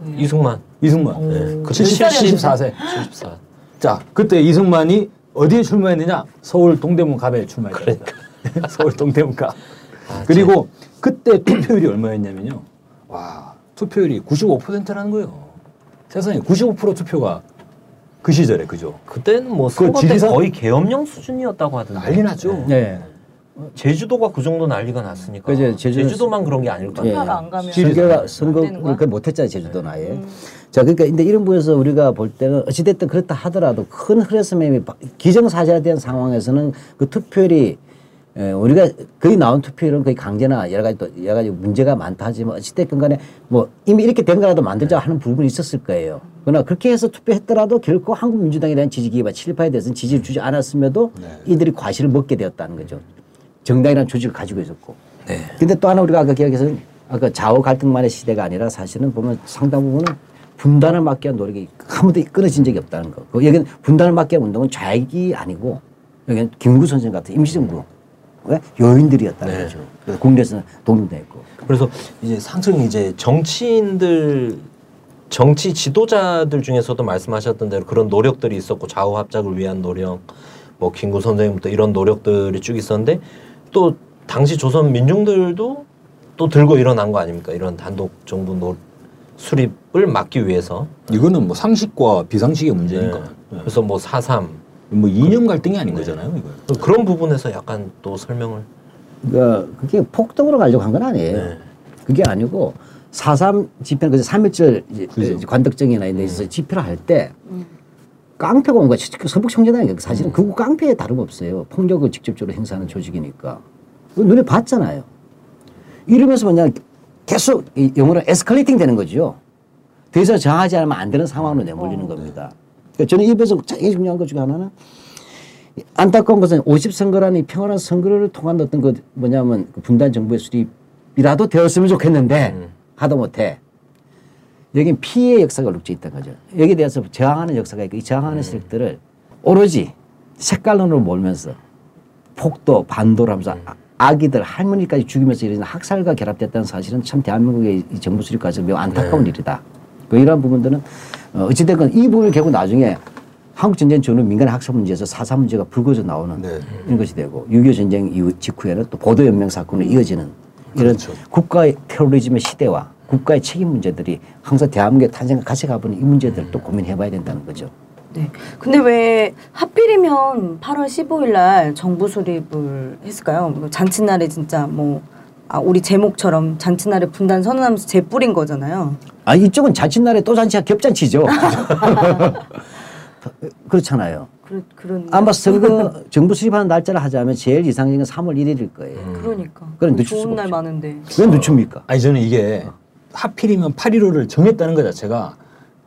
음. 이승만. 이승만. 네. 그 칠십사 세. 칠십사. 자, 그때 이승만이 어디에 출마했느냐? 서울 동대문갑에 출마했습니다. 그러니까. 서울 동대문갑. 아, 그리고 제... 그때 투표율이 얼마였냐면요. 와, 투표율이 구십오 퍼센트라는 거예요. 세상에 구십오 퍼센트 투표가 그 시절에 그죠. 그때는 뭐 선거 때 지리산... 거의 계엄령 수준이었다고 하던데. 난리 났죠. 네. 제주도가 그 정도 난리가 났으니까 그치, 제주도, 제주도만 그런 게 아닐 거예요. 선거가 안 가면 선거가 선거 못했잖아요. 제주도는 아예. 음. 자 그러니까 근데 이런 부분에서 우리가 볼 때는 어찌됐든 그렇다 하더라도 큰 흐레스맴이 기정사실화된 상황에서는 그 투표율이 에, 우리가 거의 나온 투표율은 거의 강제나 여러 가지 또 여러 가지 문제가 많다 하지만 어찌됐든 간에 뭐 이미 이렇게 된 거라도 만들자 네. 하는 부분이 있었을 거예요. 그러나 그렇게 해서 투표했더라도 결코 한국민주당에 대한 지지기반 친일파에 대해서는 지지를 주지 않았음에도 네. 이들이 과실을 먹게 되었다는 거죠. 정당이라는 조직을 가지고 있었고. 네. 근데 또 하나 우리가 아까 기억해서는 아까 좌우 갈등만의 시대가 아니라 사실은 보면 상당 부분은 분단을 막기 위한 노력이 아무도 끊어진 적이 없다는 거. 여기는 분단을 막기 위한 운동은 좌익이 아니고 여기는 김구 선생 같은 임시정부 네. 여인들이었다는 네. 거죠. 그래서 국내에서는 동등했고. 그래서 이제 상승 이제 정치인들 정치 지도자들 중에서도 말씀하셨던 대로 그런 노력들이 있었고 좌우 합작을 위한 노력, 뭐 김구 선생님부터 이런 노력들이 쭉 있었는데. 또 당시 조선 민중들도 또 들고 일어난 거 아닙니까? 이런 단독 정부 노, 수립을 막기 위해서. 이거는 뭐 상식과 비상식의 문제니까. 네. 네. 그래서 뭐 사 삼 뭐 이념 갈등이 아닌 네. 거잖아요. 이거. 그런 부분에서 약간 또 설명을. 그러니까 그게 폭동으로 가려고 한 건 아니에요. 네. 그게 아니고 사 삼 집회는 그래서 삼 일절 관덕정이나 이런 데서 네. 집회를 할 때 깡패가 온 거야. 서북청년단이 사실은 그거 깡패에 다름없어요. 폭력을 직접적으로 행사하는 조직이니까. 눈에 봤잖아요. 이러면서 뭐냐 계속 이 영어로 에스컬레이팅 되는 거죠. 더 이상 저항하지 않으면 안 되는 상황으로 내몰리는 어, 겁니다. 네. 그러니까 저는 이 입에서 제일 중요한 것 중에 하나는 안타까운 것은 오십 선거라는 이 평화로운 선거를 통한 어떤 그 뭐냐면 분단 정부의 수립이라도 되었으면 좋겠는데 음. 하다못해 여긴 피해 역사가 룩져 있다는 거죠. 여기에 대해서 저항하는 역사가 있고 이 저항하는 세력들을 오로지 색깔론으로 몰면서 폭도, 반도라면서 아기들, 할머니까지 죽이면서 이런 학살과 결합됐다는 사실은 참 대한민국의 이 정부 수립까지 매우 안타까운 네. 일이다. 이러한 부분들은 어찌됐건 이 부분을 결국 나중에 한국전쟁 전후 민간의 학살 문제에서 사 삼 문제가 불거져 나오는 네. 이런 것이 되고 육이오 전쟁 이후 직후에는 또 보도연맹 사건으로 이어지는 이런 그렇죠. 국가의 테러리즘의 시대와 국가의 책임 문제들이 항상 대한민국의 탄생과 같이 가보는 이 문제들을 또 고민해봐야 된다는 거죠. 네. 근데 왜 하필이면 팔월 십오일 날 정부 수립을 했을까요? 뭐 잔칫날에 진짜 뭐 아, 우리 제목처럼 잔칫날에 분단 선언하면서 재뿌린 거잖아요. 아 이쪽은 잔칫날에 또 잔치가 겹잔치죠. 그렇잖아요. 그러, 그런 아마 선거 정부 수립하는 날짜를 하자면 제일 이상적인 건 삼월 일일일 거예요. 음. 그러니까. 그럼 늦출 수가 없죠. 좋은 날 많은데. 왜 늦춥니까? 아니 저는 이게. 하필이면 팔일오를 정했다는 것 자체가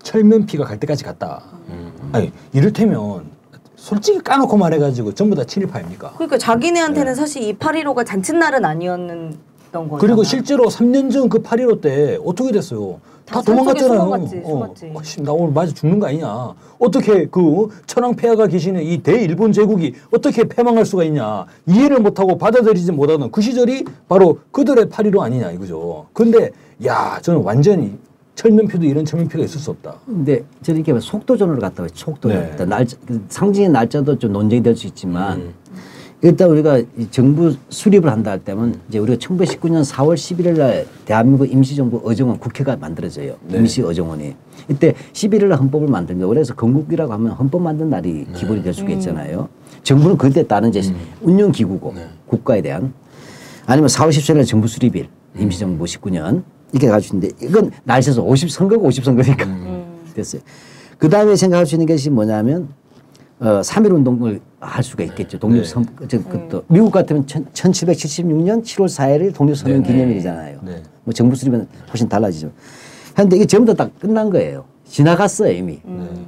철면피가 갈 때까지 갔다. 음, 음. 아니, 이를테면 솔직히 까놓고 말해가지고 전부 다 친일파입니까? 그러니까 자기네한테는 네. 사실 이 팔일오가 잔칫날은 아니었던 거예요. 그리고 실제로 삼 년 전 그 팔일오 때 어떻게 됐어요? 다 도망갔잖아요. 숨어갔지, 숨었지. 어, 아씨, 나 오늘 맞아 죽는 거 아니냐. 어떻게 그 천황폐하가 계시는 이 대일본 제국이 어떻게 패망할 수가 있냐. 이해를 못하고 받아들이지 못하던 그 시절이 바로 그들의 팔 일오 아니냐 이거죠. 근데 야 저는 완전히 철면피도 이런 철면피가 있을 수 없다. 근데 저는 이렇게 속도전으로 갔다 왔죠. 속도전. 네. 날짜, 상징의 날짜도 좀 논쟁이 될 수 있지만 음. 일단 우리가 이 정부 수립을 한다 할 때면 이제 우리가 천구백십구 년 사월 십일일 날 대한민국 임시정부 어정원 국회가 만들어져요. 네. 임시 어정원이. 이때 십일일 날 헌법을 만듭니다. 그래서 건국이라고 하면 헌법 만든 날이 네. 기본이 될 수가 있잖아요. 음. 정부는 그때 따른 이제 음. 운영기구고 네. 국가에 대한 아니면 사월 십칠일 날 정부 수립일 임시정부 십구 년 이렇게 가지고 있는데 이건 날짜에서 오십 선거고 오십 선거니까 음. 됐어요. 그 다음에 생각할 수 있는 것이 뭐냐면 어, 삼일 운동을 할 수가 있겠죠. 독립선, 네. 그것도. 음. 미국 같으면 천, 천칠백칠십육 년 칠월 사일이 독립선언 네. 기념일이잖아요. 네. 뭐 정부 수립은 훨씬 달라지죠. 그런데 이게 전부 다 끝난 거예요. 지나갔어요, 이미. 음.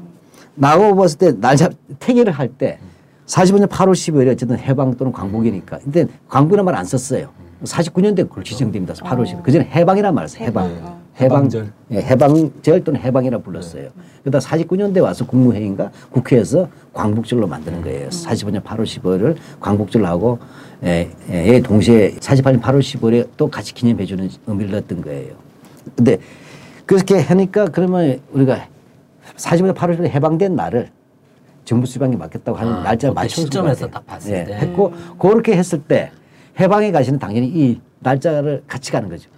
나고 봤을 때, 날짜, 태기를 할 때, 사십오 년 팔월 십오일에 어쨌든 해방 또는 광복이니까. 근데 광복이라는 말 안 썼어요. 사십구 년대에 지정됩니다. 팔월 십오일. 그 전에 해방이란 말 썼어요. 해방. 해방. 해방절. 예, 해방절 또는 해방이라 불렀어요. 네. 그러다 사십구 년대 와서 국무회의인가 국회에서 광복절로 만드는 거예요. 음. 사십오 년 팔월 십오일을 광복절로 하고, 예, 예, 동시에 사십팔 년 팔월 십오일에 또 같이 기념해주는 의미를 넣었던 거예요. 근데 그렇게 하니까 그러면 우리가 사십오 년 팔월 십오일에 해방된 날을 정부 수립안에 맞겠다고 하는 아, 날짜를 맞춰서. 시점에서 딱 봤을 예, 때. 했고, 그렇게 했을 때 해방에 가시는 당연히 이 날짜를 같이 가는 거죠.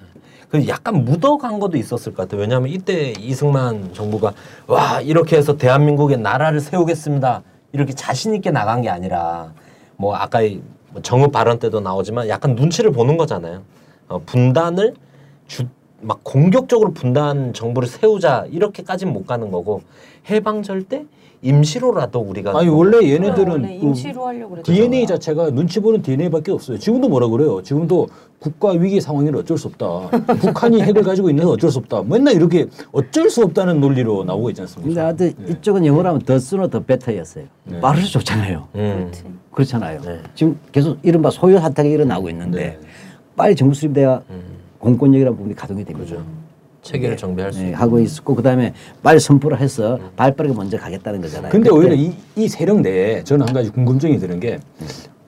그 약간 묻어간 것도 있었을 것 같아요. 왜냐하면 이때 이승만 정부가 와 이렇게 해서 대한민국의 나라를 세우겠습니다 이렇게 자신 있게 나간 게 아니라 뭐 아까 정읍 발언 때도 나오지만 약간 눈치를 보는 거잖아요. 어, 분단을 주, 막 공격적으로 분단 정부를 세우자 이렇게까지는 못 가는 거고 해방절 때 임시로라도 우리가 아니 원래 얘네들은 아, 원래 임시로 하려고 그랬죠. 디엔에이 자체가 눈치 보는 디엔에이밖에 없어요. 지금도 뭐라 그래요. 지금도 국가 위기 상황에는 어쩔 수 없다. 북한이 핵을 가지고 있는 건 어쩔 수 없다. 맨날 이렇게 어쩔 수 없다는 논리로 나오고 있지 않습니까? 근데 네. 이쪽은 영어로 하면 더 쓰너 더 베터였어요. 네. 말을 좋잖아요. 음. 그렇잖아요. 네. 지금 계속 이른바 소요 사태가 일어나고 있는데 네. 빨리 정부 수립돼야 음. 공권력이라는 부분이 가동이 됩니다. 그렇죠. 체계를 정비할 수 네, 있고. 하고 있고 그다음에 빨리 선포를 해서 음. 발빠르게 먼저 가겠다는 거잖아요. 근데 그때. 오히려 이, 이 세력 내에 저는 한 가지 궁금증이 드는 게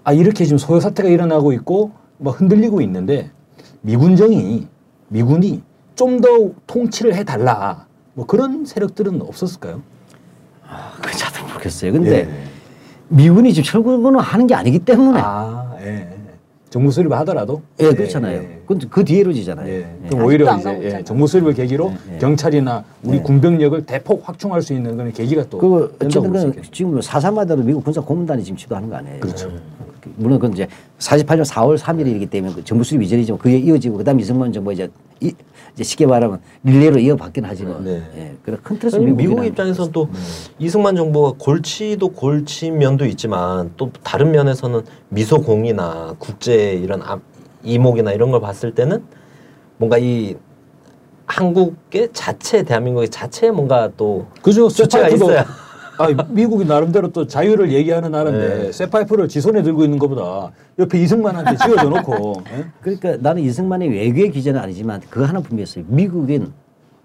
아 이렇게 지금 소요 사태가 일어나고 있고 막 흔들리고 있는데 미군정이 미군이 좀 더 통치를 해달라 뭐 그런 세력들은 없었을까요? 아, 그건 저도 모르겠어요. 근데 예. 미군이 지금 철군을 하는 게 아니기 때문에 아, 예. 정부 수립을 하더라도 예 그렇잖아요. 예, 예. 그 뒤로 지잖아요. 예. 예. 그럼 오히려 이제 예, 정부 수립을 계기로 예, 예. 경찰이나 우리 예. 군병력을 대폭 확충할 수 있는 그런 계기가 또 그 어쨌든 지금 사삼하더라도 미국 군사 고문단이 지금 지도하는 거 아니에요. 그렇죠. 예. 물론 그건 이제 사십팔 년 사월 삼일이기 때문에 그 정부 수립 이전이지만 그게 이어지고 그다음 이승만 정부 이제 이 이제 쉽게 말하면 릴레이로 이어받긴 하지만 네. 예. 그런 큰 틀에서 미국 입장에서는 또 네. 이승만 정부가 골치도 골치 면도 있지만 또 다른 면에서는 미소공이나 국제 이런 이목이나 이런 걸 봤을 때는 뭔가 이 한국의 자체 대한민국의 자체에 뭔가 또 그죠 수치가 있어야 아, 미국이 나름대로 또 자유를 얘기하는 나라인데 네. 쇠파이프를 지 손에 들고 있는 것보다 옆에 이승만한테 쥐어져 놓고 네? 그러니까 나는 이승만의 외교의 기재는 아니지만 그거 하나 분명했어요. 미국인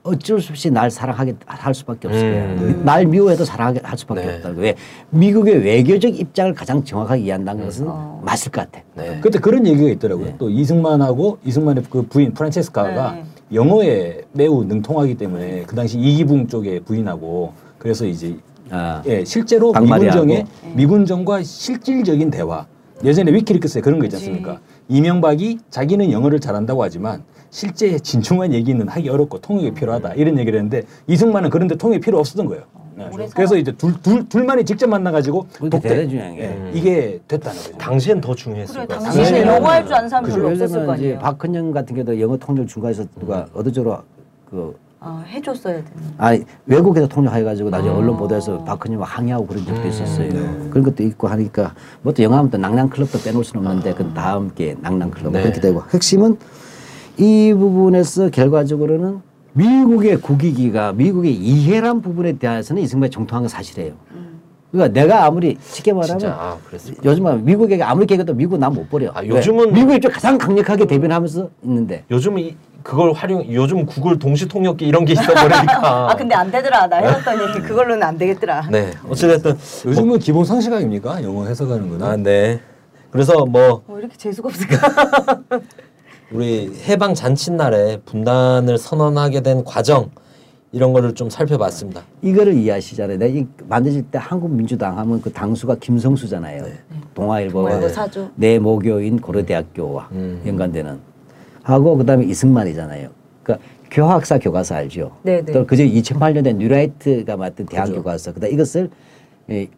어쩔 수 없이 날 사랑하게 할 수밖에 없을 거야. 음, 네. 날 미워해도 사랑하게 할 수밖에 네. 없다. 왜 미국의 외교적 입장을 가장 정확하게 이해한다는 것은 어. 맞을 것 같아. 네. 그때 그런 얘기가 있더라고요. 네. 또 이승만하고 이승만의 그 부인 프란체스카가 네. 영어에 매우 능통하기 때문에 그 당시 이기붕 쪽의 부인하고 그래서 이제 아, 예, 실제로 미군정의 미군정과 실질적인 대화 예전에 위키리크스에 그런 거 있지 않습니까? 이명박이 자기는 영어를 잘한다고 하지만 실제 진중한 얘기는 하기 어렵고 통역이 음. 필요하다 이런 얘기를 했는데 이승만은 그런데 통역이 필요 없었던 거예요. 네. 그래서 이제 둘, 둘, 둘만이 직접 만나가지고 독대 예, 음. 이게 됐다는 거죠. 당시엔 더 중요했을 거예요. 당시에 영어 할 줄 아는 사람 별로 없었을 거 아니에요. 박한용 같은 경우도 영어 통역 중간에서 누가 어디저러 그 아, 해줬어야 되는. 아니 외국에서 통역해가지고 나중에 아 언론 보도에서 박근혜와 항의하고 그런 적도 음 있었어요. 네. 그런 것도 있고 하니까 뭐 또 영화하면 또 낭낭클럽도 빼놓을 수는 없는데 아 그 다음 게 낭낭클럽 네. 그렇게 되고 핵심은 이 부분에서 결과적으로는 미국의 국익이가 미국의 이해란 부분에 대해서는 이승만이 정통한 건 사실이에요. 음. 그러니까 내가 아무리 쉽게 말하면 아, 요즘은 미국에게 아무리 얘기해도 미국 난 못 버려. 아, 요즘은 미국이 가장 강력하게 대변하면서 있는데 요즘은 이 그걸 활용, 요즘 구글 동시 통역기 이런 게 있어버리니까. 아, 근데 안 되더라. 나 해봤더니 그걸로는 안 되겠더라. 네. 어찌됐든. 요즘은 뭐, 기본 상식 아닙니까? 영어 해석하는 거는. 아, 네. 그래서 뭐. 뭐 이렇게 재수가 없을까? 우리 해방 잔칫날에 분단을 선언하게 된 과정, 이런 거를 좀 살펴봤습니다. 이거를 이해하시잖아요. 내가 이 만드실 때 한국민주당 하면 그 당수가 김성수잖아요. 네. 동아일보가 네. 내 모교인 고려대학교와 음. 연관되는 하고 그다음에 이승만이잖아요. 그러니까 교학사 교과서 알죠. 네, 네. 또 그저 이천팔 년에 뉴라이트가 맡은 대학 그죠. 교과서. 그다음 이것을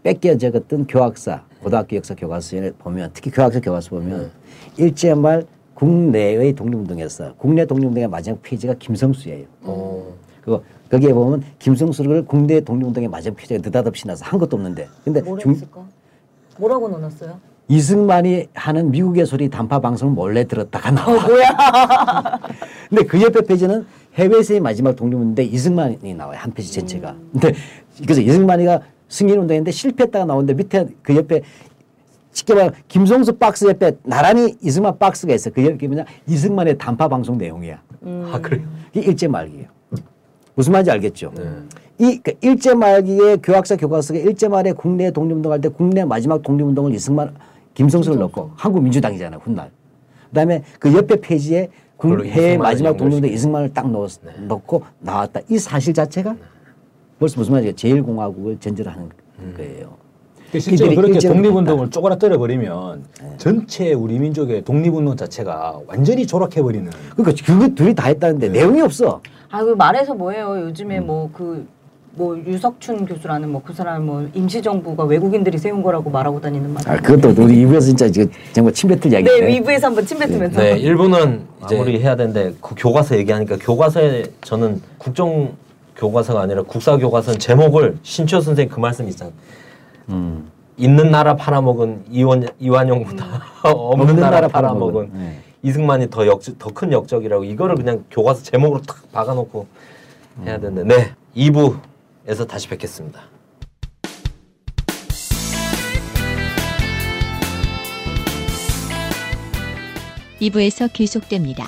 뺏겨졌던 교학사 고등학교 역사 교과서에 보면 특히 교학사 교과서 보면 네. 일제말 국내의 독립운동에서 국내 독립운동의 마지막 페이지가 김성수예요. 오. 그거 거기에 보면 김성수를 국내 독립운동의 마지막 표제에 느닷없이 나서 한 것도 없는데 근데 중... 했을까? 뭐라고 넣어놨어요? 이승만이 하는 미국의 소리 단파 방송을 몰래 들었다가 나와. 어, 뭐야? 근데 그 옆에 페이지는 해외에서의 마지막 독립운동인데 이승만이 나와요. 한 페이지 전체가. 음. 근데 그래서 이승만이가 승리운동했는데 실패했다가 나오는데 밑에 그 옆에 쉽게 말하면 김성수 박스 옆에 나란히 이승만 박스가 있어. 그 옆에 뭐냐 이승만의 단파 방송 내용이야. 음. 아 그래요? 이게 일제 말기예요. 무슨 말인지 알겠죠? 네. 이 그러니까 일제 말기의 교학사 교과서가 일제 말에 국내 독립운동 할 때 국내 마지막 독립운동을 이승만, 김성수를 김성수. 넣고 한국민주당이잖아요. 훗날. 그다음에 그 옆에 페이지에 국내 마지막 독립운동 이승만을 딱 넣, 네. 넣고 나왔다. 이 사실 자체가 네. 벌써 무슨 말이에요? 제일 공화국을 전제하는 음. 거예요. 그러니까 실제로 그렇게 독립운동을 쪼그라뜨려 버리면 네. 전체 우리 민족의 독립운동 자체가 완전히 조락해버리는. 그러니까 그거 둘이 다 했다는데 네. 내용이 없어. 아, 그 말해서 뭐예요? 요즘에 음. 뭐 그 뭐 유석춘 교수라는 뭐 그 사람 뭐 임시정부가 외국인들이 세운 거라고 말하고 다니는 말. 아, 그것도 우리 이부에서 진짜 지금 정말 침뱉을 이야기. 네, 이부에서 한번 침뱉으면서. 네, 일부는 이제 우리 해야 되는데 그 교과서 얘기하니까 교과서에 저는 국정 교과서가 아니라 국사 교과서는 제목을 신철 선생 그 말씀 있잖아요. 음. 있는 나라 팔아먹은 이원 이완용보다 음. 없는, 없는 나라, 나라 팔아먹은. 팔아먹은. 네. 이승만이 더 역, 더 큰 역적이라고 이거를 그냥 교과서 제목으로 탁 박아놓고 음. 해야 되는데 네, 이 부에서 다시 뵙겠습니다. 이 부에서 계속됩니다.